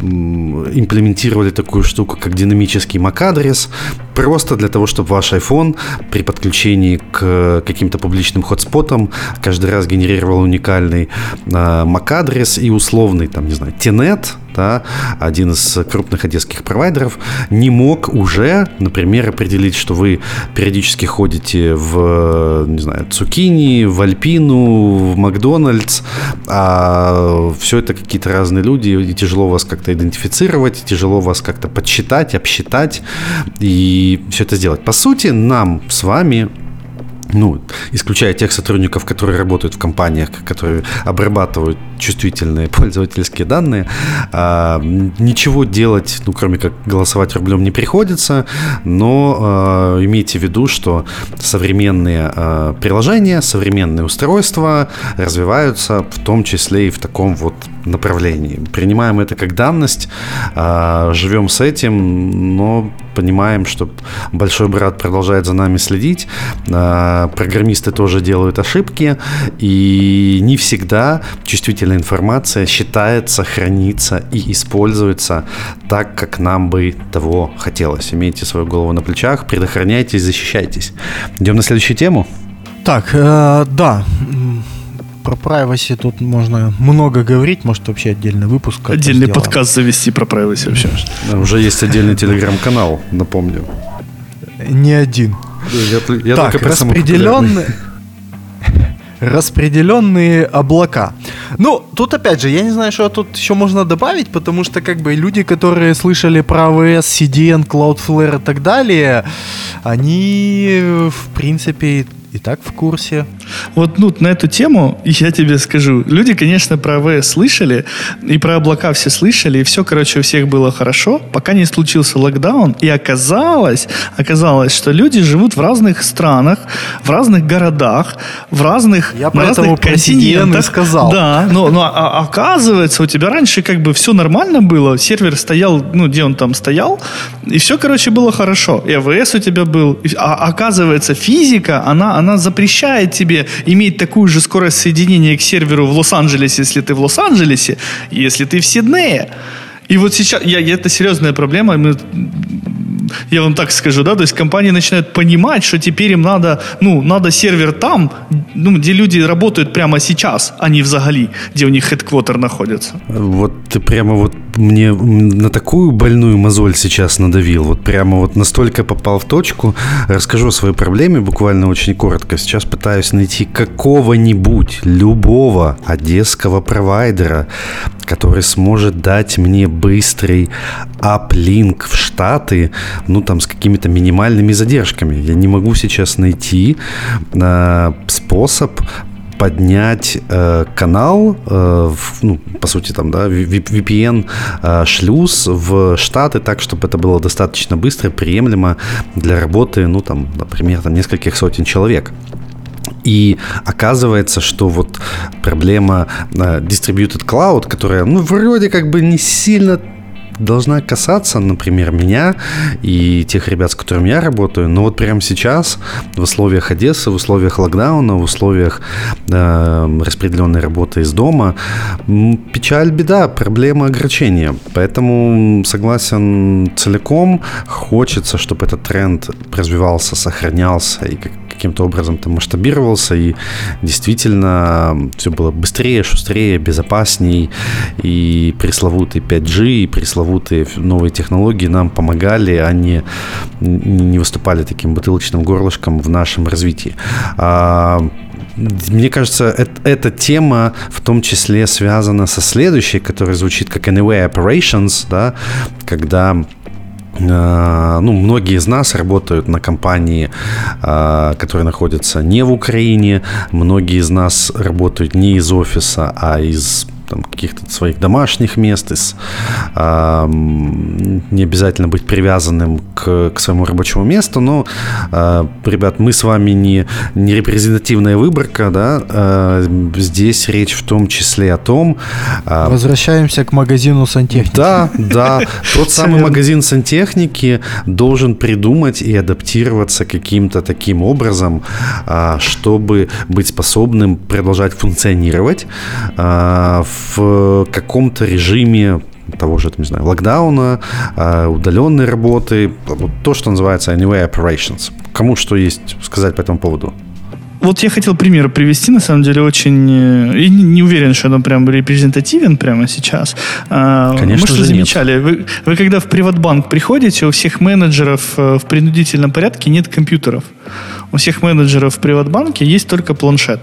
имплементировали такую штуку, как динамический MAC-адрес, просто для того, чтобы ваш iPhone при подключении к каким-то публичным хотспотам каждый раз генерировал уникальный MAC-адрес и условный, там, не знаю, Тенет, да, один из крупных одесских провайдеров, не мог уже, например, определить, что вы периодически ходите в, не знаю, Цукини, в Альпину, в Макдональдс, а все это какие-то разные люди, и тяжело вас как-то идентифицировать, тяжело вас как-то подсчитать, обсчитать и все это сделать. По сути, нам с вами... Ну, исключая тех сотрудников, которые работают в компаниях, которые обрабатывают чувствительные пользовательские данные, ничего делать, ну, кроме как голосовать рублем, не приходится. Но имейте в виду, что современные приложения, современные устройства развиваются в том числе и в таком вот направлении. Принимаем это как данность, живем с этим, но понимаем, что большой брат продолжает за нами следить. Программисты тоже делают ошибки, и не всегда чувствительная информация считается, хранится и используется так, как нам бы того хотелось. Имейте свою голову на плечах, предохраняйтесь, защищайтесь. Идем на следующую тему? Так, да. Про privacy тут можно много говорить. Может, вообще отдельный выпуск. Отдельный подкаст завести про privacy вообще. Да, уже есть отдельный телеграм-канал, напомню. Не один. Я так, распределенные облака. Ну, тут опять же, я не знаю, что тут еще можно добавить, потому что как бы люди, которые слышали про AWS, CDN, Cloudflare и так далее, они, в принципе, и так в курсе. Вот, ну, на эту тему я тебе скажу. Люди, конечно, про АВС слышали, и про облака все слышали, и все, короче, у всех было хорошо, пока не случился локдаун, и оказалось, что люди живут в разных странах, в разных городах, в разных, я на разных континентах. Сказал. Да, но оказывается, у тебя раньше как бы все нормально было, сервер стоял, ну, где он там стоял, и все, короче, было хорошо. И АВС у тебя был. А оказывается, физика, она запрещает тебе иметь такую же скорость соединения к серверу в Лос-Анджелесе, если ты в Лос-Анджелесе, если ты в Сиднее. И вот сейчас, это серьезная проблема, я вам так скажу, да, то есть компании начинают понимать, что теперь им надо сервер там, ну, где люди работают прямо сейчас, а не взагали, где у них хедквотер находится. Вот ты прямо вот мне на такую больную мозоль сейчас надавил, вот прямо вот настолько попал в точку. Расскажу о своей проблеме буквально очень коротко. Сейчас пытаюсь найти какого-нибудь, любого одесского провайдера, который сможет дать мне быстрый аплинк в Штаты, ну, там, с какими-то минимальными задержками. Я не могу сейчас найти способ поднять канал, ну, по сути, там, да, VPN шлюз в Штаты так, чтобы это было достаточно быстро, приемлемо для работы, ну, там, например, там, нескольких сотен человек. И оказывается, что вот проблема Distributed Cloud, которая, ну, вроде как бы не сильно должна касаться, например, меня и тех ребят, с которыми я работаю. Но вот прямо сейчас, в условиях Одессы, в условиях локдауна, в условиях распределенной работы из дома, печаль, беда, проблема огорчения. Поэтому согласен целиком. Хочется, чтобы этот тренд развивался, сохранялся и каким-то образом там масштабировался, и действительно все было быстрее, шустрее, безопасней, и пресловутый 5G, и пресловутые новые технологии нам помогали, они не выступали таким бутылочным горлышком в нашем развитии. Мне кажется, эта тема в том числе связана со следующей, которая звучит как Anywhere Operations, да, когда... Ну, многие из нас работают на компании, которые находятся не в Украине. Многие из нас работают не из офиса, а из каких-то своих домашних мест. Не обязательно быть привязанным к своему рабочему месту. Но, ребят, мы с вами не репрезентативная выборка, да? Здесь речь в том числе о том... Возвращаемся к магазину сантехники. Да. Тот самый магазин сантехники должен придумать и адаптироваться каким-то таким образом, чтобы быть способным продолжать функционировать в каком-то режиме того же, не знаю, локдауна, удаленной работы, то, что называется Anywhere Operations. Кому что есть сказать по этому поводу? Вот я хотел пример привести, на самом деле, очень... Я не уверен, что он прям репрезентативен прямо сейчас. Конечно же, замечали, нет. Вы когда в PrivatBank приходите, у всех менеджеров в принудительном порядке нет компьютеров. У всех менеджеров в PrivatBank есть только планшет.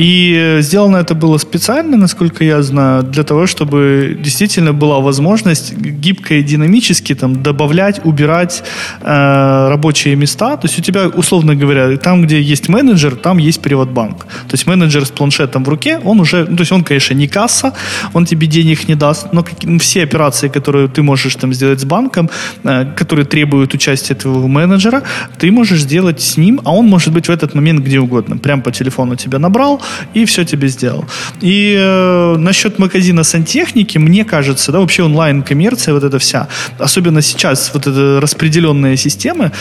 И сделано это было специально, насколько я знаю, для того, чтобы действительно была возможность гибко и динамически там добавлять, убирать рабочие места. То есть у тебя, условно говоря, там, где есть менеджер, там есть PrivatBank. То есть менеджер с планшетом в руке, он уже, то есть он, конечно, не касса, он тебе денег не даст, но все операции, которые ты можешь там сделать с банком, которые требуют участия твоего менеджера, ты можешь сделать с ним, а он может быть в этот момент где угодно. Прямо по телефону тебя набрал, и все тебе сделал. И насчет магазина сантехники, мне кажется, да, вообще онлайн-коммерция, вот эта вся, особенно сейчас, вот это распределенные системы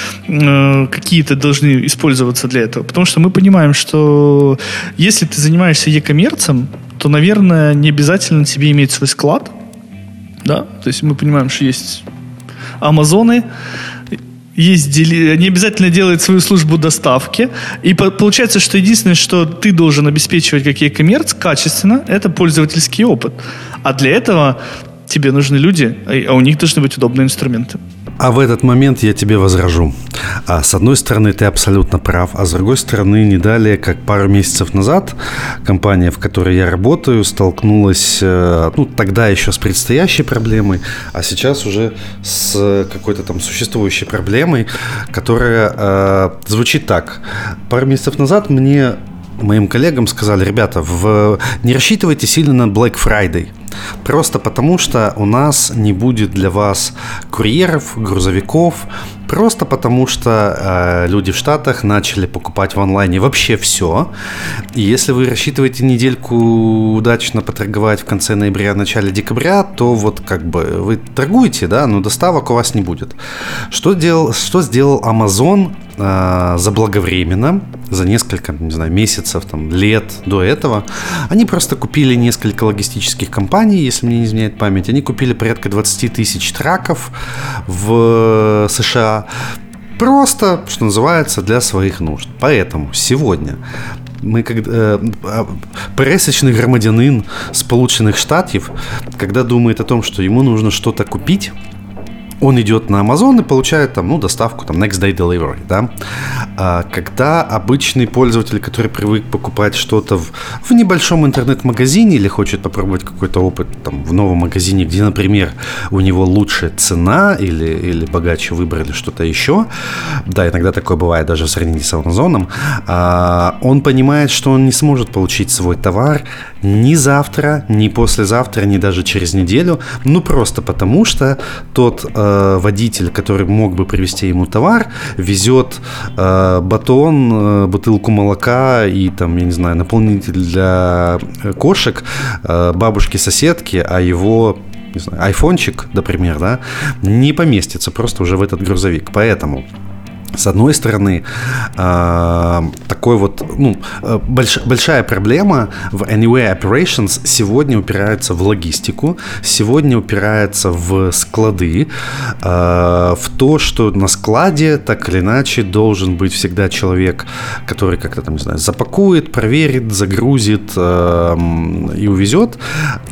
какие-то должны использоваться для этого. Потому что мы понимаем, что если ты занимаешься e-коммерцем, то, наверное, не обязательно тебе иметь свой склад. Да? То есть мы понимаем, что есть Амазоны, не обязательно делает свою службу доставки. И получается, что единственное, что ты должен обеспечивать как e-commerce качественно, это пользовательский опыт. А для этого тебе нужны люди, а у них должны быть удобные инструменты. А в этот момент я тебе возражу. С одной стороны, ты абсолютно прав, а с другой стороны, не далее, как пару месяцев назад, компания, в которой я работаю, столкнулась, тогда еще с предстоящей проблемой, а сейчас уже с какой-то там существующей проблемой, которая звучит так. Пару месяцев назад моим коллегам сказали: ребята, не рассчитывайте сильно на Black Friday. Просто потому, что у нас не будет для вас курьеров, грузовиков. Просто потому, что люди в Штатах начали покупать в онлайне вообще все. И если вы рассчитываете недельку удачно поторговать в конце ноября, начале декабря, то вот как бы вы торгуете, да, но доставок у вас не будет. Что сделал Amazon заблаговременно, за несколько, не знаю, месяцев, там, лет до этого? Они просто купили несколько логистических компаний, если мне не изменяет память. Они купили порядка 20 тысяч траков в США. Просто, что называется, для своих нужд. Поэтому сегодня мы, как пресечный громадянин Сполученных Штатов, когда думает о том, что ему нужно что-то купить, он идет на Amazon и получает там, доставку, там, next day delivery, да? Когда обычный пользователь, который привык покупать что-то в небольшом интернет-магазине или хочет попробовать какой-то опыт там, в новом магазине, где, например, у него лучше цена или богаче выбор, или что-то еще, да, иногда такое бывает даже в сравнении с Amazon, он понимает, что он не сможет получить свой товар ни завтра, ни послезавтра, ни даже через неделю, просто потому, что тот водитель, который мог бы привезти ему товар, везет батон, бутылку молока и там, я не знаю, наполнитель для кошек бабушки-соседки, а его не знаю, айфончик, например, да, не поместится просто уже в этот грузовик. Поэтому, с одной стороны, такой вот, ну, большая проблема в Anywhere Operations сегодня упирается в логистику, сегодня упирается в склады, в то, что на складе так или иначе должен быть всегда человек, который как-то там, не знаю, запакует, проверит, загрузит и увезет.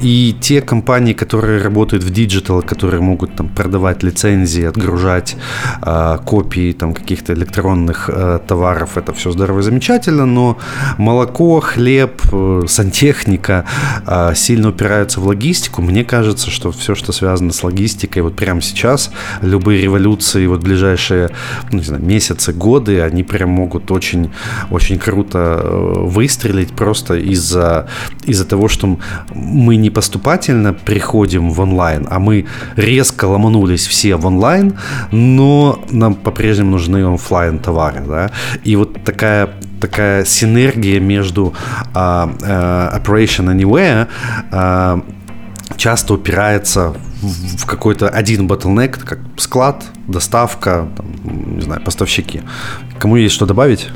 И те компании, которые работают в диджитал, которые могут там продавать лицензии, отгружать копии там какие-то каких-то электронных товаров, это все здорово и замечательно, но молоко, хлеб, сантехника сильно упираются в логистику. Мне кажется, что все, что связано с логистикой, вот прямо сейчас, любые революции, вот ближайшие, ну, не знаю, месяцы, годы, они прям могут очень, очень круто выстрелить просто из-за того, что мы не поступательно приходим в онлайн, а мы резко ломанулись все в онлайн, но нам по-прежнему нужны офлайн товары, да, и вот такая синергия между Operation Anywhere часто упирается в какой-то один bottleneck, как склад, доставка, там, не знаю, поставщики. Кому есть что добавить?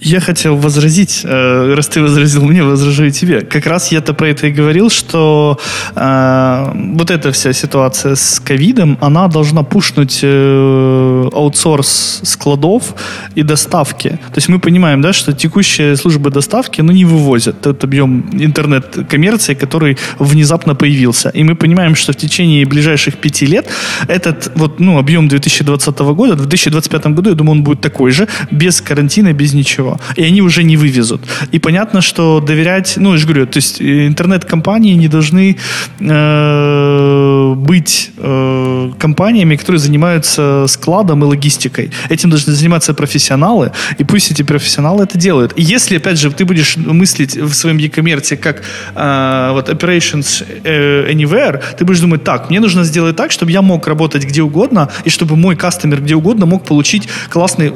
Я хотел возразить, раз ты возразил мне, возражу и тебе. Как раз я-то про это и говорил, что вот эта вся ситуация с ковидом, она должна пушнуть аутсорс складов и доставки. То есть мы понимаем, да, что текущие службы доставки, ну, не вывозят тот объем интернет-коммерции, который внезапно появился. И мы понимаем, что в течение ближайших 5 лет этот вот, ну, объем 2020 года, в 2025 году, я думаю, он будет такой же, без карантина, без ничего. И они уже не вывезут. И понятно, что доверять, ну, я же говорю, то есть интернет-компании не должны быть компаниями, которые занимаются складом и логистикой. Этим должны заниматься профессионалы, и пусть эти профессионалы это делают. И если, опять же, ты будешь мыслить в своем e-commerce как вот Operations Anywhere, ты будешь думать, так, мне нужно сделать так, чтобы я мог работать где угодно, и чтобы мой кастомер где угодно мог получить классный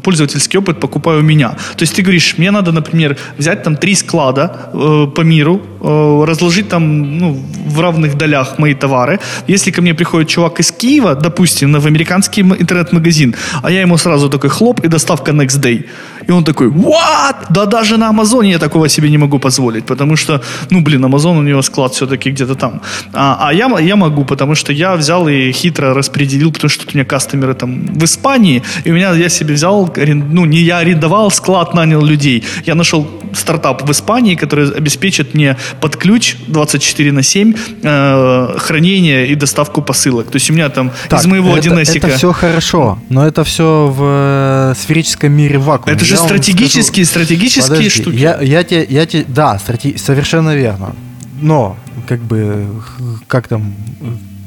пользовательский опыт, покупаю у меня. То есть ты говоришь, мне надо, например, взять там 3 склада по миру, разложить там, ну, в равных долях мои товары. Если ко мне приходит чувак из Киева, допустим, в американский интернет-магазин, а я ему сразу такой хлоп и доставка next day. И он такой, what? Да даже на Амазоне я такого себе не могу позволить, потому что, ну, блин, Амазон, у него склад все-таки где-то там. А я могу, потому что я взял и хитро распределил, потому что у меня кастомеры там в Испании, и у меня, я себе взял, ну, не я арендовал склад, нанял людей. Я нашел стартап в Испании, который обеспечит мне под ключ 24/7 хранение и доставку посылок. То есть у меня там так, из моего 1С. Это все хорошо, но это все в сферическом мире вакууме. Это же стратегические штуки. Я тебе, да, совершенно верно. Но, как бы, как там...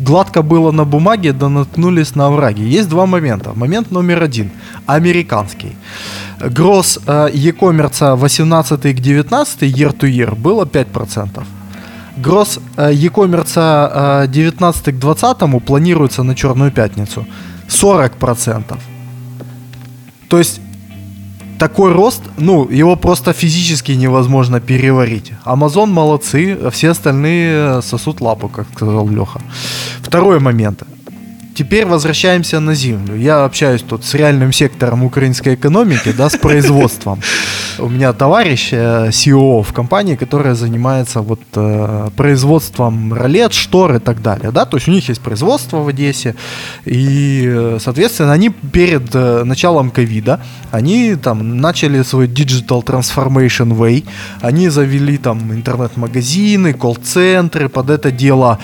Гладко было на бумаге, да наткнулись на овраги. Есть два момента. Момент номер 1. Американский. Гросс e-commerce 18 к 19 year-to-year было 5%. Гросс e-commerce 19 к 20 планируется на Черную Пятницу 40%. То есть такой рост, ну, его просто физически невозможно переварить. Amazon молодцы, все остальные сосут лапу, как сказал Леха. Второй момент. Теперь возвращаемся на землю. Я общаюсь тут с реальным сектором украинской экономики, да, с производством. У меня товарищ, CEO в компании, которая занимается вот производством ролет, штор и так далее, да, то есть у них есть производство в Одессе, и, соответственно, они перед началом ковида, они там начали свой digital transformation way, они завели там интернет-магазины, колл-центры, под это дело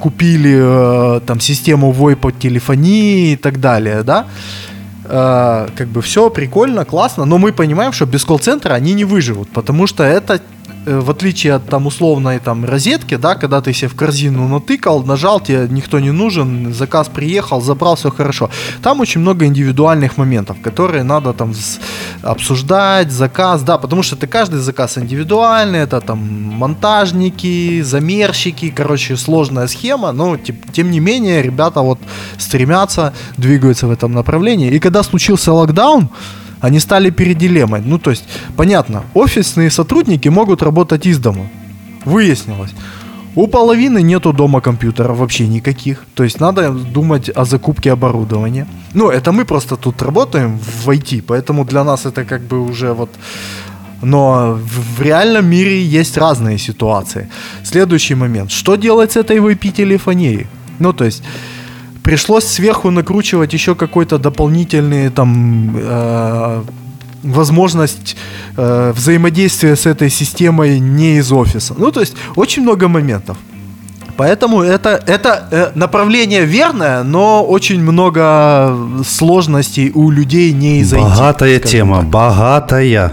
купили там систему по телефонии и так далее, да, как бы все прикольно, классно, но мы понимаем, что без колл-центра они не выживут, потому что это, в отличие от там условной там розетки, да, когда ты себе в корзину натыкал, нажал, тебе никто не нужен, заказ приехал, забрал, все хорошо. Там очень много индивидуальных моментов, которые надо там обсуждать, заказ, да, потому что это каждый заказ индивидуальный, это там монтажники, замерщики, короче, сложная схема, но тем не менее ребята вот стремятся, двигаются в этом направлении. И когда случился локдаун, они стали перед дилеммой. Ну, то есть, понятно, офисные сотрудники могут работать из дома. Выяснилось. У половины нету дома компьютеров вообще никаких. То есть надо думать о закупке оборудования. Ну, это мы просто тут работаем в IT, поэтому для нас это как бы уже вот... Но в реальном мире есть разные ситуации. Следующий момент. Что делать с этой VP-телефонией? Ну, то есть... Пришлось сверху накручивать еще какой-то дополнительный там возможность взаимодействия с этой системой не из офиса. Ну, то есть очень много моментов. Поэтому это направление верное, но очень много сложностей у людей не из IT. Богатая тема, богатая.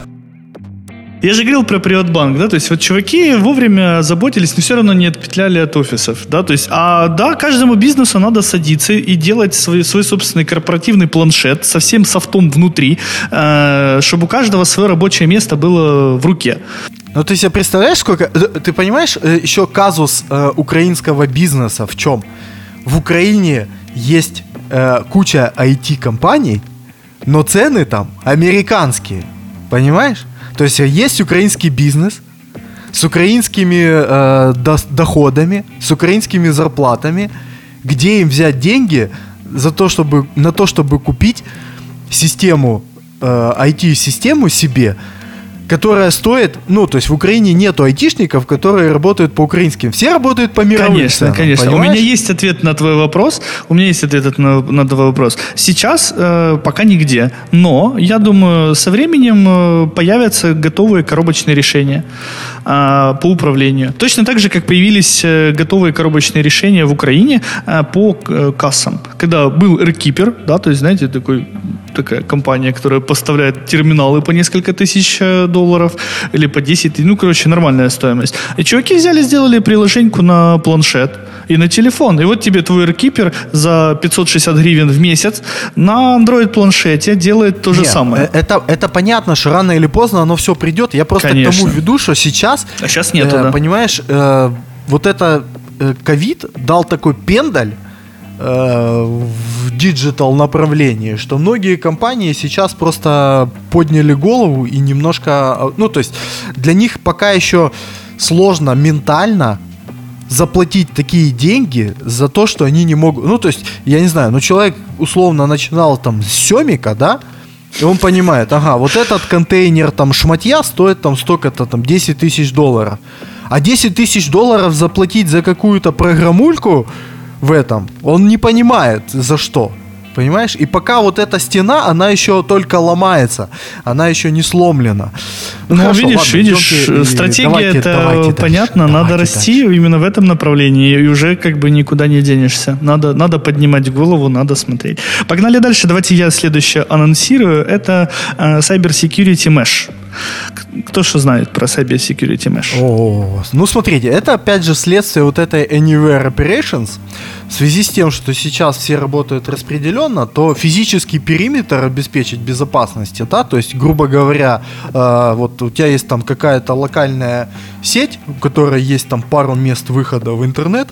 Я же говорил про PrivatBank, да, то есть вот чуваки вовремя заботились, но все равно не отпетляли от офисов, да, то есть, а да, каждому бизнесу надо садиться и делать свой собственный корпоративный планшет со всем софтом внутри, чтобы у каждого свое рабочее место было в руке. Ну, ты себе представляешь, сколько, ты понимаешь, еще казус украинского бизнеса в чем? В Украине есть куча IT-компаний, но цены там американские, понимаешь? То есть есть украинский бизнес с украинскими доходами, с украинскими зарплатами, где им взять деньги за то, чтобы, на то, чтобы купить систему, IT-систему себе, которая стоит, ну, то есть в Украине нету айтишников, которые работают по украинским. Все работают по мировым. Конечно, конечно. Понимаешь? У меня есть ответ на твой вопрос. Сейчас пока нигде. Но, я думаю, со временем появятся готовые коробочные решения по управлению. Точно так же, как появились готовые коробочные решения в Украине по кассам. Когда был AirKeeper, да, то есть, знаете, такая компания, которая поставляет терминалы по несколько тысяч долларов или по 10, ну, короче, нормальная стоимость. И чуваки взяли, сделали приложеньку на планшет и на телефон. И вот тебе твой AirKeeper за 560 гривен в месяц на Android-планшете делает то же самое. Это понятно, что рано или поздно оно все придет. Я просто к тому веду, что сейчас... А сейчас нету, да. Понимаешь, вот это ковид дал такой пендаль в диджитал направлении, что многие компании сейчас просто подняли голову и немножко... Ну, то есть для них пока еще сложно ментально заплатить такие деньги за то, что они не могут... Ну, то есть, я не знаю, ну, человек условно начинал там с семика, да, и он понимает, ага, вот этот контейнер там шматья стоит там столько-то, там, 10 тысяч долларов. А 10 тысяч долларов заплатить за какую-то программульку в этом, он не понимает, за что, понимаешь? И пока вот эта стена, она еще только ломается, она еще не сломлена. Ну, хорошо, видишь, ладно, идёмте, стратегия, давайте, понятно, дальше, надо расти дальше. Именно в этом направлении, и уже как бы никуда не денешься. Надо поднимать голову, надо смотреть. Погнали дальше, давайте я следующее анонсирую, это Cyber Security Mesh. Кто что знает про Cyber Security Mesh? О, ну смотрите, это опять же следствие вот этой Anywhere Operations. В связи с тем, что сейчас все работают распределенно, то физический периметр обеспечить безопасности, да, то есть, грубо говоря, вот у тебя есть там какая-то локальная сеть, у которой есть там пару мест выхода в интернет,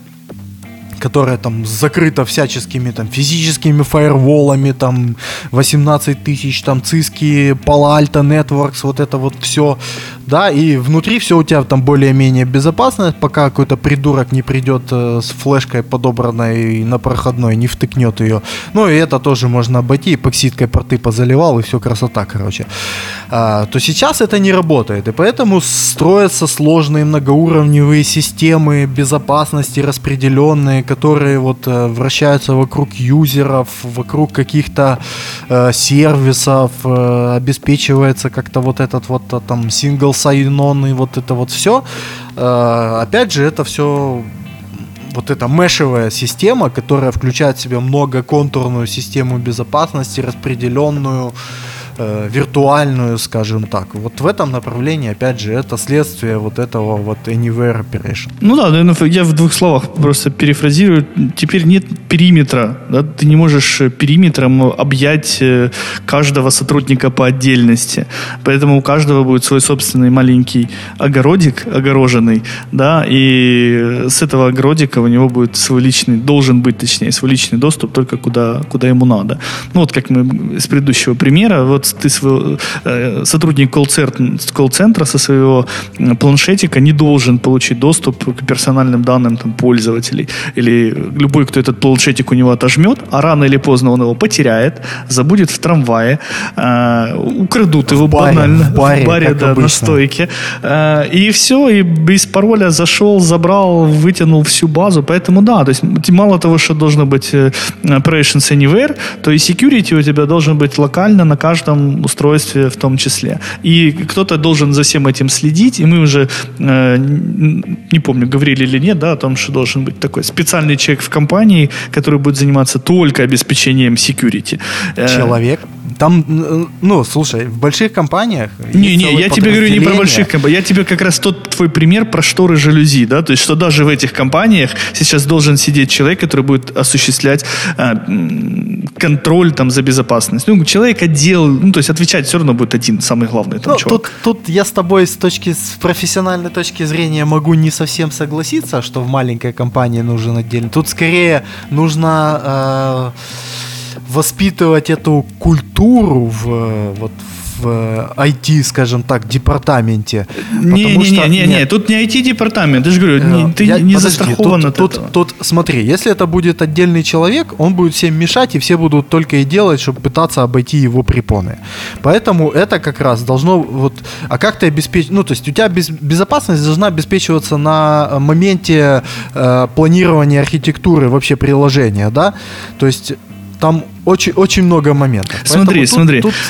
которая там закрыта всяческими там физическими фаерволами, там 18 тысяч, там циски, Palo-Alto Networks, вот это вот все, да, и внутри все у тебя там более-менее безопасно, пока какой-то придурок не придет с флешкой подобранной на проходной, не втыкнет ее, ну и это тоже можно обойти, эпоксидкой порты позаливал и все, красота, короче, то сейчас это не работает, и поэтому строятся сложные многоуровневые системы безопасности распределенные, которые вот вращаются вокруг юзеров, вокруг каких-то сервисов, обеспечивается как-то вот этот вот там single sign-on и вот это вот все. Опять же, это все вот эта мешевая система, которая включает в себя многоконтурную систему безопасности, распределенную, виртуальную, скажем так. Вот в этом направлении, опять же, это следствие вот этого вот Anywhere Operation. Ну да, я в двух словах просто перефразирую. Теперь нет периметра. Да? Ты не можешь периметром объять каждого сотрудника по отдельности. Поэтому у каждого будет свой собственный маленький огородик, огороженный, да, и с этого огородика у него будет свой личный, должен быть, точнее, свой личный доступ только куда ему надо. Ну вот как мы с предыдущего примера, вот ты сотрудник колл-центра со своего планшетика не должен получить доступ к персональным данным там, пользователей. Или любой, кто этот планшетик у него отожмет, а рано или поздно он его потеряет, забудет в трамвае, украдут его банально в баре да, на стойке. И все, и без пароля зашел, забрал, вытянул всю базу. Поэтому да, то есть мало того, что должно быть operations anywhere, то и security у тебя должен быть локально на каждом устройстве в том числе. И кто-то должен за всем этим следить, и мы уже, не помню, говорили или нет, да, о том, что должен быть такой специальный человек в компании, который будет заниматься только обеспечением security. Человек? Там, ну, слушай, в больших компаниях... Не, я тебе говорю не про больших компаний. Я тебе как раз тот твой пример про шторы жалюзи, да, то есть, что даже в этих компаниях сейчас должен сидеть человек, который будет осуществлять контроль там за безопасность. Ну, человек отдел, ну, то есть, отвечать все равно будет один, самый главный там чувак. Тут я с тобой с профессиональной точки зрения могу не совсем согласиться, что в маленькой компании нужен отдельный. Тут скорее нужно... воспитывать эту культуру в IT, скажем так, департаменте. Не, тут не IT-департамент. Я же говорю, ты не застрахован от этого. Тут, смотри, если это будет отдельный человек, он будет всем мешать, и все будут только и делать, чтобы пытаться обойти его препоны. Поэтому это как раз должно... Вот, а как ты обеспечишь... Ну, то есть у тебя безопасность должна обеспечиваться на моменте планирования архитектуры вообще приложения, да? То есть... Там очень, очень много моментов. Смотри.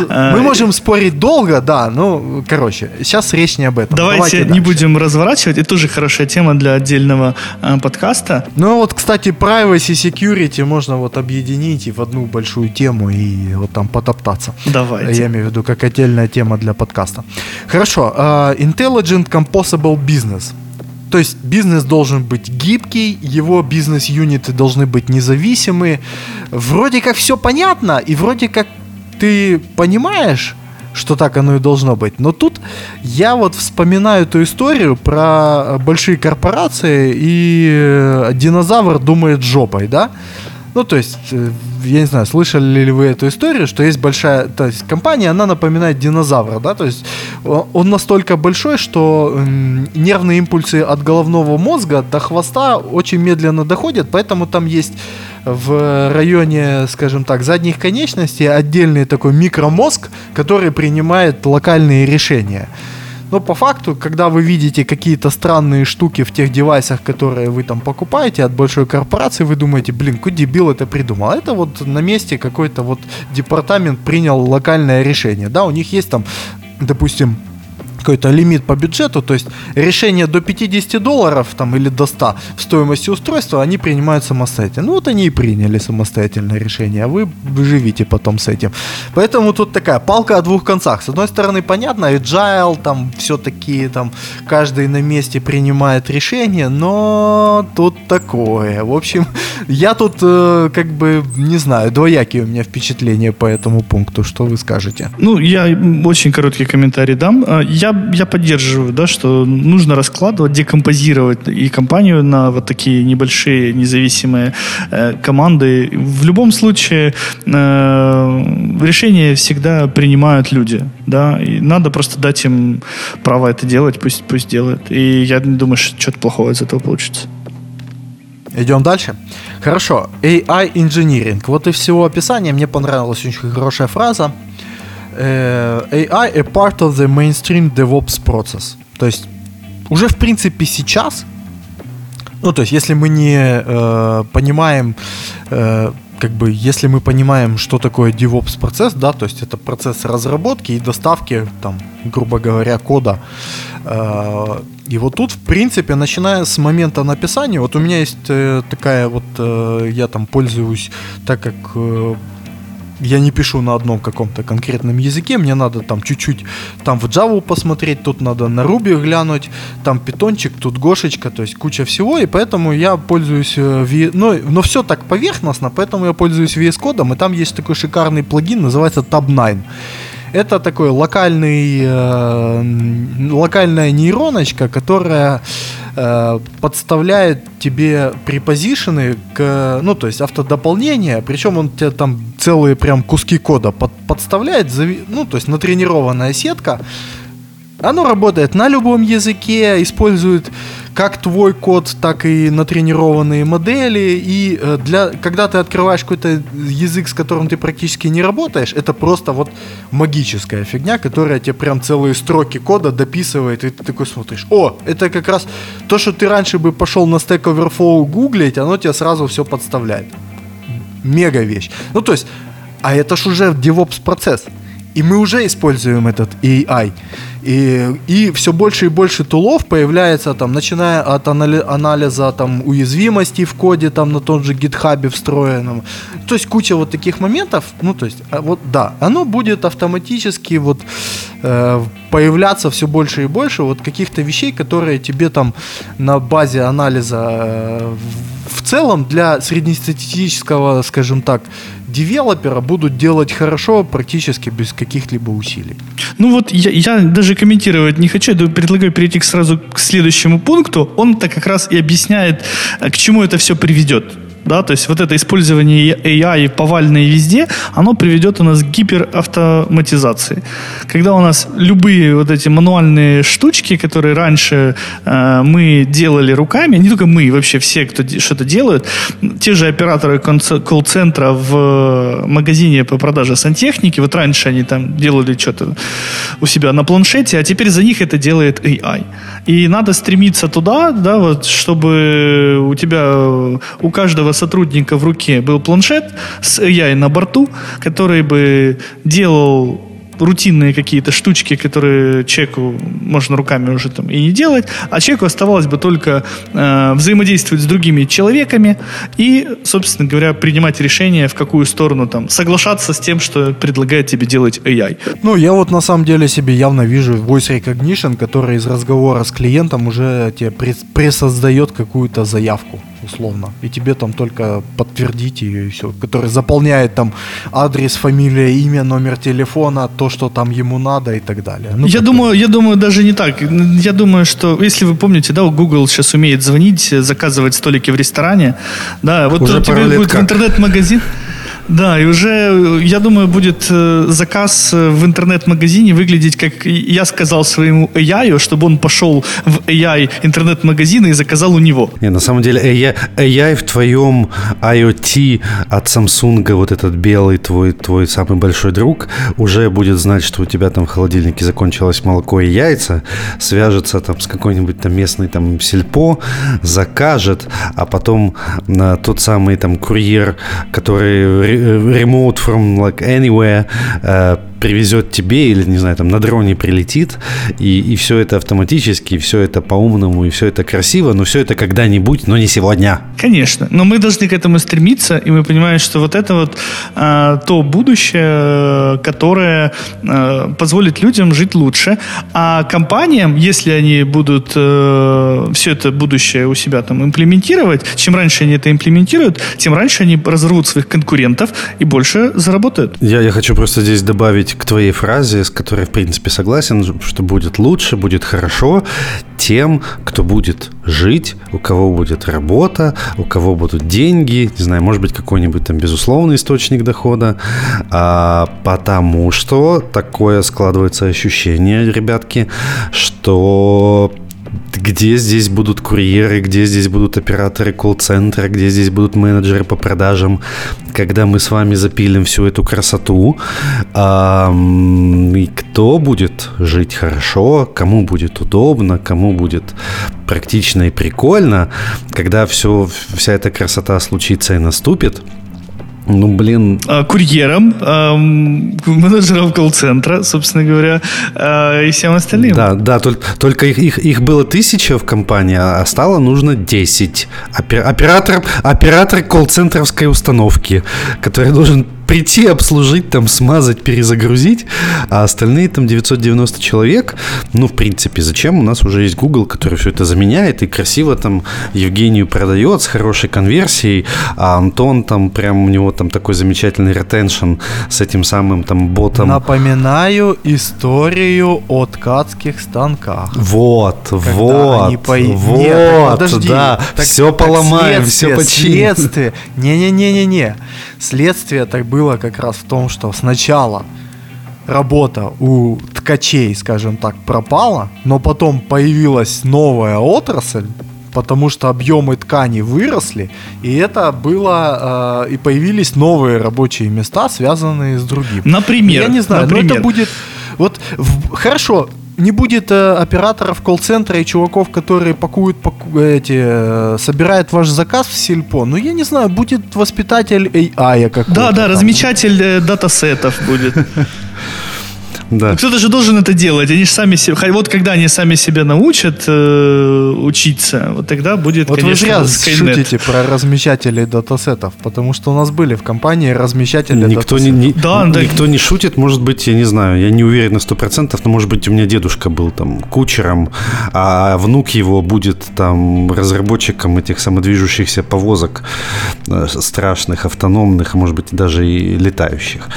Мы можем спорить долго, да, но, короче, сейчас речь не об этом. Давайте не будем разворачивать. Это тоже хорошая тема для отдельного подкаста. Ну вот, кстати, privacy, security можно вот объединить и в одну большую тему и вот там потоптаться. Давайте. Я имею в виду, как отдельная тема для подкаста. Хорошо. Intelligent Composable Business. То есть бизнес должен быть гибкий, его бизнес-юниты должны быть независимы. Вроде как все понятно, и вроде как ты понимаешь, что так оно и должно быть. Но тут я вот вспоминаю эту историю про большие корпорации и динозавр думает жопой, да? Ну, то есть, я не знаю, слышали ли вы эту историю, что есть большая, то есть, компания, она напоминает динозавра, да, то есть, он настолько большой, что нервные импульсы от головного мозга до хвоста очень медленно доходят, поэтому там есть в районе, скажем так, задних конечностей отдельный такой микромозг, который принимает локальные решения. Но по факту, когда вы видите какие-то странные штуки в тех девайсах, которые вы там покупаете от большой корпорации, вы думаете, блин, какой дебил это придумал. А это вот на месте какой-то вот департамент принял локальное решение. Да, у них есть там, допустим, какой-то лимит по бюджету, то есть решения до $50 там, или до 100 в стоимости устройства, они принимают самостоятельно. Ну вот они и приняли самостоятельное решение, а вы живите потом с этим. Поэтому тут такая палка о двух концах. С одной стороны, понятно, agile, там все-таки там, каждый на месте принимает решение, но тут такое. В общем, я тут как бы, не знаю, двоякие у меня впечатления по этому пункту. Что вы скажете? Ну, я очень короткий комментарий дам. Я поддерживаю, да, что нужно раскладывать, декомпозировать и компанию на вот такие небольшие независимые команды. В любом случае решения всегда принимают люди, да, и надо просто дать им право это делать, пусть делают. И я не думаю, что что-то плохого из этого получится. Идем дальше. Хорошо. AI engineering. Вот и всего описания. Мне понравилась очень хорошая фраза. AI a part of the mainstream DevOps process. То есть уже в принципе сейчас, ну то есть если мы не понимаем, как бы если мы понимаем, что такое DevOps процесс, да, то есть это процесс разработки и доставки, там, грубо говоря, кода. И вот тут, в принципе, начиная с момента написания, вот у меня есть такая вот, я там пользуюсь, так как я не пишу на одном каком-то конкретном языке, мне надо там чуть-чуть там в Java посмотреть, тут надо на Ruby глянуть, там питончик, тут Гошечка, то есть куча всего, и поэтому я пользуюсь, но все так поверхностно, поэтому я пользуюсь VS Code, и там есть такой шикарный плагин, называется Tab9. Это такой локальная нейроночка, которая подставляет тебе препозишены к, ну, то есть автодополнение, причем он тебе там целые прям куски кода подставляет, ну, то есть натренированная сетка. Оно работает на любом языке, использует как твой код, так и натренированные модели. И когда ты открываешь какой-то язык, с которым ты практически не работаешь, это просто вот магическая фигня, которая тебе прям целые строки кода дописывает. И ты такой смотришь: о, это как раз то, что ты раньше бы пошел на Stack Overflow гуглить, оно тебе сразу все подставляет. Мега вещь. Ну то есть, а это ж уже DevOps процесс. И мы уже используем этот AI. И все больше и больше тулов появляется, там, начиная от анализа там, уязвимостей в коде, там, на том же GitHub встроенном. То есть куча вот таких моментов. Ну, то есть, вот, да, оно будет автоматически вот, появляться все больше и больше вот, каких-то вещей, которые тебе там, на базе анализа в целом для среднестатистического, скажем так, девелопера будут делать хорошо практически без каких-либо усилий. Ну вот я даже комментировать не хочу, я предлагаю перейти сразу к следующему пункту. Он-то как раз и объясняет, к чему это все приведет. Да, то есть вот это использование AI повальное везде, оно приведет у нас к гиперавтоматизации. Когда у нас любые вот эти мануальные штучки, которые раньше мы делали руками, не только мы, вообще все, кто что-то делают, те же операторы колл-центра в магазине по продаже сантехники, вот раньше они там делали что-то у себя на планшете, а теперь за них это делает AI. И надо стремиться туда, да, вот, чтобы у тебя, у каждого сотрудника в руке был планшет с AI на борту, который бы делал рутинные какие-то штучки, которые человеку можно руками уже там и не делать, а человеку оставалось бы только взаимодействовать с другими человеками и, собственно говоря, принимать решение, в какую сторону там соглашаться с тем, что предлагает тебе делать AI. Ну, я вот на самом деле себе явно вижу voice recognition, который из разговора с клиентом уже тебе пресоздает какую-то заявку, условно. И тебе там только подтвердить ее и все. Который заполняет там адрес, фамилия, имя, номер телефона, то, что там ему надо и так далее. Ну, я думаю, даже не так. Я думаю, что, если вы помните, да, Google сейчас умеет звонить, заказывать столики в ресторане. Да, вот уже тебе будет в интернет-магазин. Да, и уже, я думаю, будет заказ в интернет-магазине выглядеть, как я сказал своему AI, чтобы он пошел в AI интернет-магазин и заказал у него. Не, на самом деле AI в твоем IoT от Samsung, вот этот белый твой самый большой друг, уже будет знать, что у тебя там в холодильнике закончилось молоко и яйца, свяжется там с какой-нибудь там местной там Сильпо, закажет, а потом тот самый там курьер, который remote from like anywhere привезет тебе или, не знаю, там на дроне прилетит, и все это автоматически, и все это по-умному, и все это красиво, но все это когда-нибудь, но не сегодня. Конечно, но мы должны к этому стремиться, и мы понимаем, что вот это вот то будущее, которое позволит людям жить лучше, а компаниям, если они будут все это будущее у себя там имплементировать, чем раньше они это имплементируют, тем раньше они разорвут своих конкурентов и больше заработают. Я хочу просто здесь добавить к твоей фразе, с которой, в принципе, согласен, что будет лучше, будет хорошо тем, кто будет жить, у кого будет работа, у кого будут деньги, не знаю, может быть, какой-нибудь там безусловный источник дохода, потому что такое складывается ощущение, ребятки, что... Где здесь будут курьеры, где здесь будут операторы колл-центра, где здесь будут менеджеры по продажам, когда мы с вами запилим всю эту красоту, и кто будет жить хорошо, кому будет удобно, кому будет практично и прикольно, когда вся эта красота случится и наступит. Ну, блин. Курьером, менеджером колл-центра, собственно говоря, и всем остальным. Да, только их было 1000 в компании, а стало нужно 10. Оператор колл-центровской установки, который должен прийти, обслужить, там, смазать, перезагрузить, а остальные там 990 человек, ну, в принципе, зачем? У нас уже есть Google, который все это заменяет и красиво там Евгению продает с хорошей конверсией, а Антон там прям, у него там такой замечательный ретеншн с этим самым там ботом. Напоминаю историю о ткацких станках. Все поломаем, все починим. Следствие так было как раз в том, что сначала работа у ткачей, скажем так, пропала, но потом появилась новая отрасль, потому что объемы ткани выросли, и это было, и появились новые рабочие места, связанные с другим. Например, я не знаю, но это будет вот хорошо. Не будет операторов колл-центра и чуваков, которые пакуют, собирают ваш заказ в Сильпо. Ну, я не знаю, будет воспитатель AI какой-то. Да, размечатель датасетов будет. Да. Кто-то же должен это делать. Они же сами себе. Вот когда они сами себя научат учиться, вот тогда будет, вот конечно, SkyNet. Вот вы зря шутите про размещателей датасетов, потому что у нас были в компании размещатели датасетов. Никто не шутит, может быть, я не знаю, я не уверен на 100%, но, может быть, у меня дедушка был там кучером, а внук его будет там разработчиком этих самодвижущихся повозок страшных, автономных, а может быть, даже и летающих.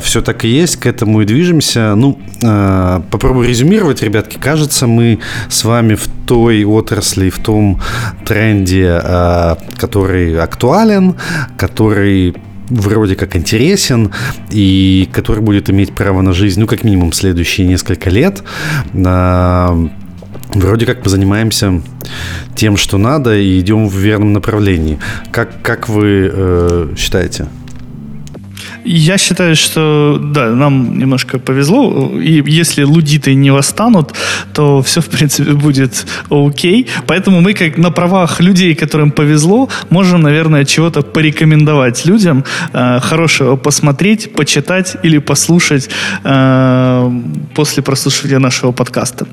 Все так и есть, к этому и движемся. Ну, попробую резюмировать, ребятки. Кажется, мы с вами в той отрасли, в том тренде, который актуален, который вроде как интересен и который будет иметь право на жизнь, ну, как минимум, следующие несколько лет. Вроде как мы занимаемся тем, что надо, и идем в верном направлении. Как вы считаете? Я считаю, что да, нам немножко повезло. И если лудиты не восстанут, то все, в принципе, будет окей. Поэтому мы, как на правах людей, которым повезло, можем, наверное, чего-то порекомендовать людям хорошего посмотреть, почитать или послушать после прослушивания нашего подкаста.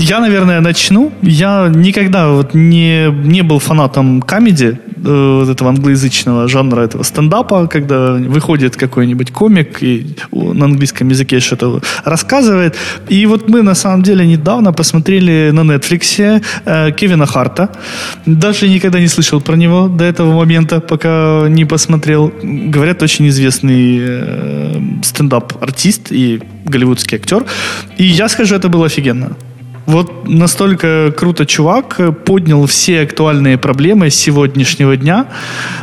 Я, наверное, начну. Я никогда вот не был фанатом камеди, вот этого англоязычного жанра, этого стендапа, когда выходит какой-нибудь комик и на английском языке что-то рассказывает. И вот мы, на самом деле, недавно посмотрели на Netflix Кевина Харта. Даже никогда не слышал про него до этого момента, пока не посмотрел. Говорят, очень известный стендап-артист и голливудский актер. И я скажу, это было офигенно. Вот настолько круто чувак поднял все актуальные проблемы сегодняшнего дня.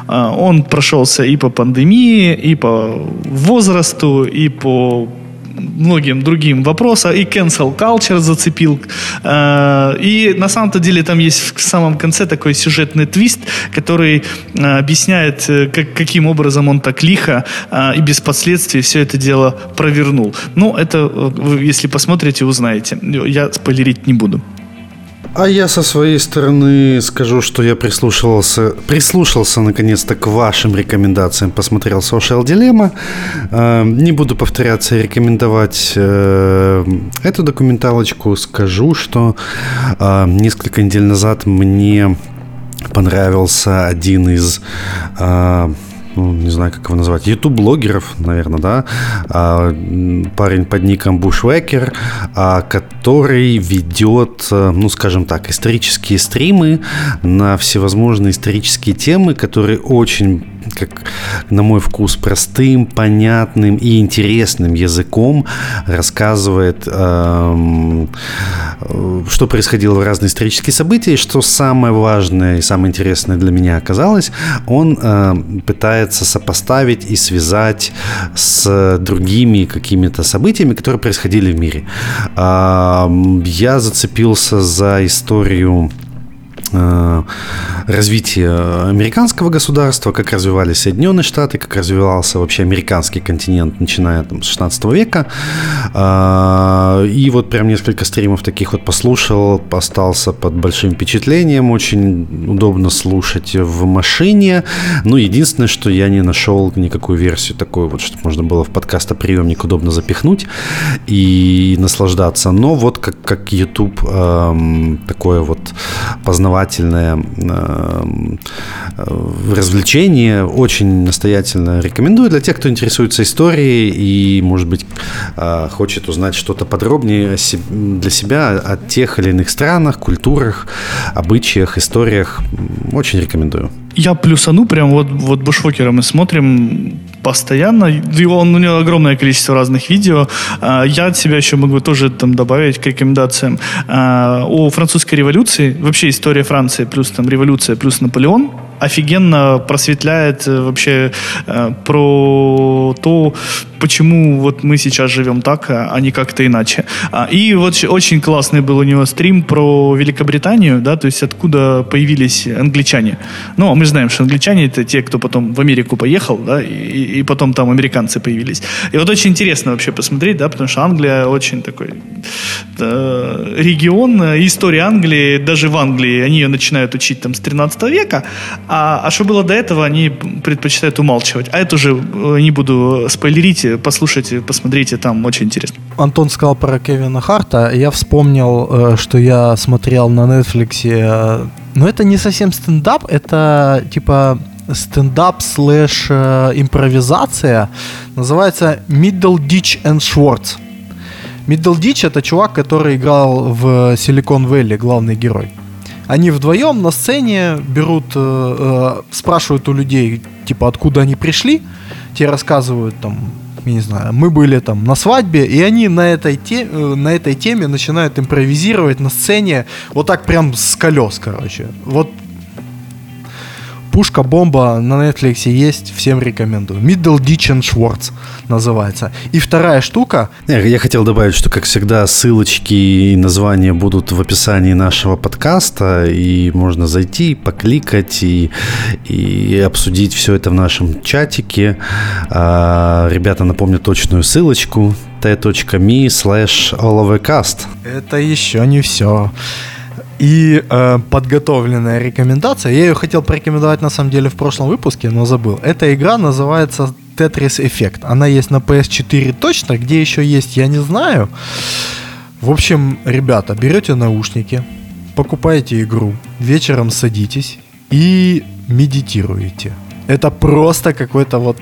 Он прошелся и по пандемии, и по возрасту, и по многим другим вопросам, и cancel culture зацепил. И на самом-то деле там есть в самом конце такой сюжетный твист, который объясняет, каким образом он так лихо и без последствий все это дело провернул. Ну, это вы, если посмотрите, узнаете. Я спойлерить не буду. А я со своей стороны скажу, что я прислушался наконец-то к вашим рекомендациям, посмотрел Social Dilemma. Не буду повторяться и рекомендовать эту документалочку. Скажу, что несколько недель назад мне понравился один из... не знаю, как его назвать, ютуб-блогеров, наверное, да, парень под ником Bushwacker, который ведет, ну, скажем так, исторические стримы на всевозможные исторические темы, которые очень, как на мой вкус, простым, понятным и интересным языком рассказывает, что происходило в разные исторические события, и что самое важное и самое интересное для меня оказалось, он пытается сопоставить и связать с другими какими-то событиями, которые происходили в мире. Я зацепился за историю развитие американского государства, как развивались Соединенные Штаты, как развивался вообще американский континент, начиная там, с 16 века. И вот прям несколько стримов таких вот послушал, остался под большим впечатлением. Очень удобно слушать в машине. Ну, единственное, что я не нашел никакую версию такую, вот, чтобы можно было в подкастоприемник удобно запихнуть и наслаждаться. Но вот как YouTube такое вот познавание познавательное развлечение. Очень настоятельно рекомендую для тех, кто интересуется историей и, может быть, хочет узнать что-то подробнее для себя о тех или иных странах, культурах, обычаях, историях. Очень рекомендую. Я плюсану прям вот Bushwacker мы смотрим постоянно. У него огромное количество разных видео. Я от себя еще могу тоже там добавить к рекомендациям. О французской революции, вообще история Франции, плюс там революция, плюс Наполеон, офигенно просветляет вообще про то, почему вот мы сейчас живем так, а не как-то иначе. И вот очень классный был у него стрим про Великобританию, да, то есть откуда появились англичане. Ну, а мы знаем, что англичане это те, кто потом в Америку поехал, да, и потом там американцы появились. И вот очень интересно вообще посмотреть, да, потому что Англия очень такой регион, история Англии, даже в Англии они ее начинают учить там с 13 века, а что было до этого, они предпочитают умалчивать. А это уже не буду спойлерить, послушайте, посмотрите, там очень интересно. Антон сказал про Кевина Харта. Я вспомнил, что я смотрел на Netflix, но это не совсем стендап, это типа стендап / импровизация. Называется Middle Ditch and Schwartz. Middle Ditch — это чувак, который играл в Silicon Valley, главный герой. Они вдвоем на сцене берут, спрашивают у людей, типа, откуда они пришли. Те рассказывают, там, я не знаю, мы были там на свадьбе, и они на этой теме начинают импровизировать на сцене вот так прям с колес, короче. Вот пушка, бомба на Netflix есть, всем рекомендую. Middle Ditch and Schwartz называется. И вторая штука... Я хотел добавить, что, как всегда, ссылочки и названия будут в описании нашего подкаста, и можно зайти, покликать и обсудить все это в нашем чатике. Ребята, напомню точную ссылочку t.me/allovcast. Это еще не все. И подготовленная рекомендация. Я ее хотел порекомендовать на самом деле в прошлом выпуске, но забыл. Эта игра называется Tetris Effect. Она есть на PS4 точно, где еще есть, я не знаю. В общем, ребята, берете наушники, покупаете игру, вечером садитесь и медитируете. Это просто какой-то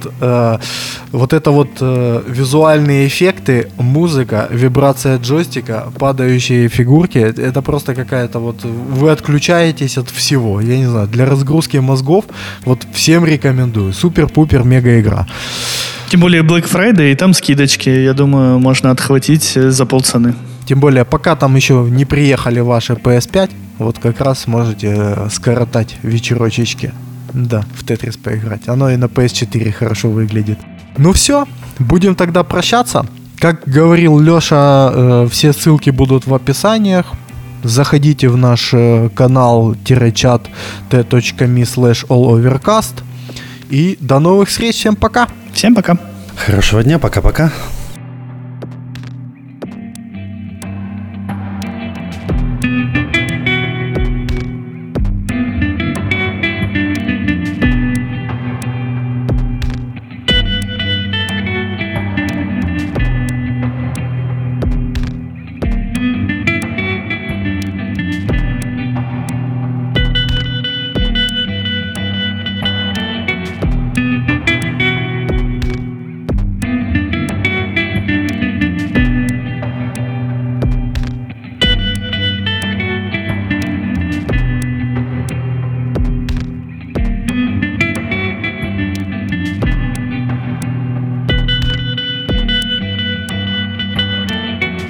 визуальные эффекты, музыка, вибрация джойстика, падающие фигурки. Это просто какая-то вы отключаетесь от всего. Я не знаю, для разгрузки мозгов всем рекомендую. Супер-пупер мега игра. Тем более Black Friday, и там скидочки, я думаю, можно отхватить за полцены. Тем более, пока там еще не приехали ваши PS5, как раз можете скоротать вечерочечки. Да, в Тетрис поиграть. Оно и на PS4 хорошо выглядит. Ну все, будем тогда прощаться. Как говорил Леша, все ссылки будут в описаниях. Заходите в наш канал-чат t.me/allovercast. И до новых встреч. Всем пока. Всем пока. Хорошего дня. Пока-пока.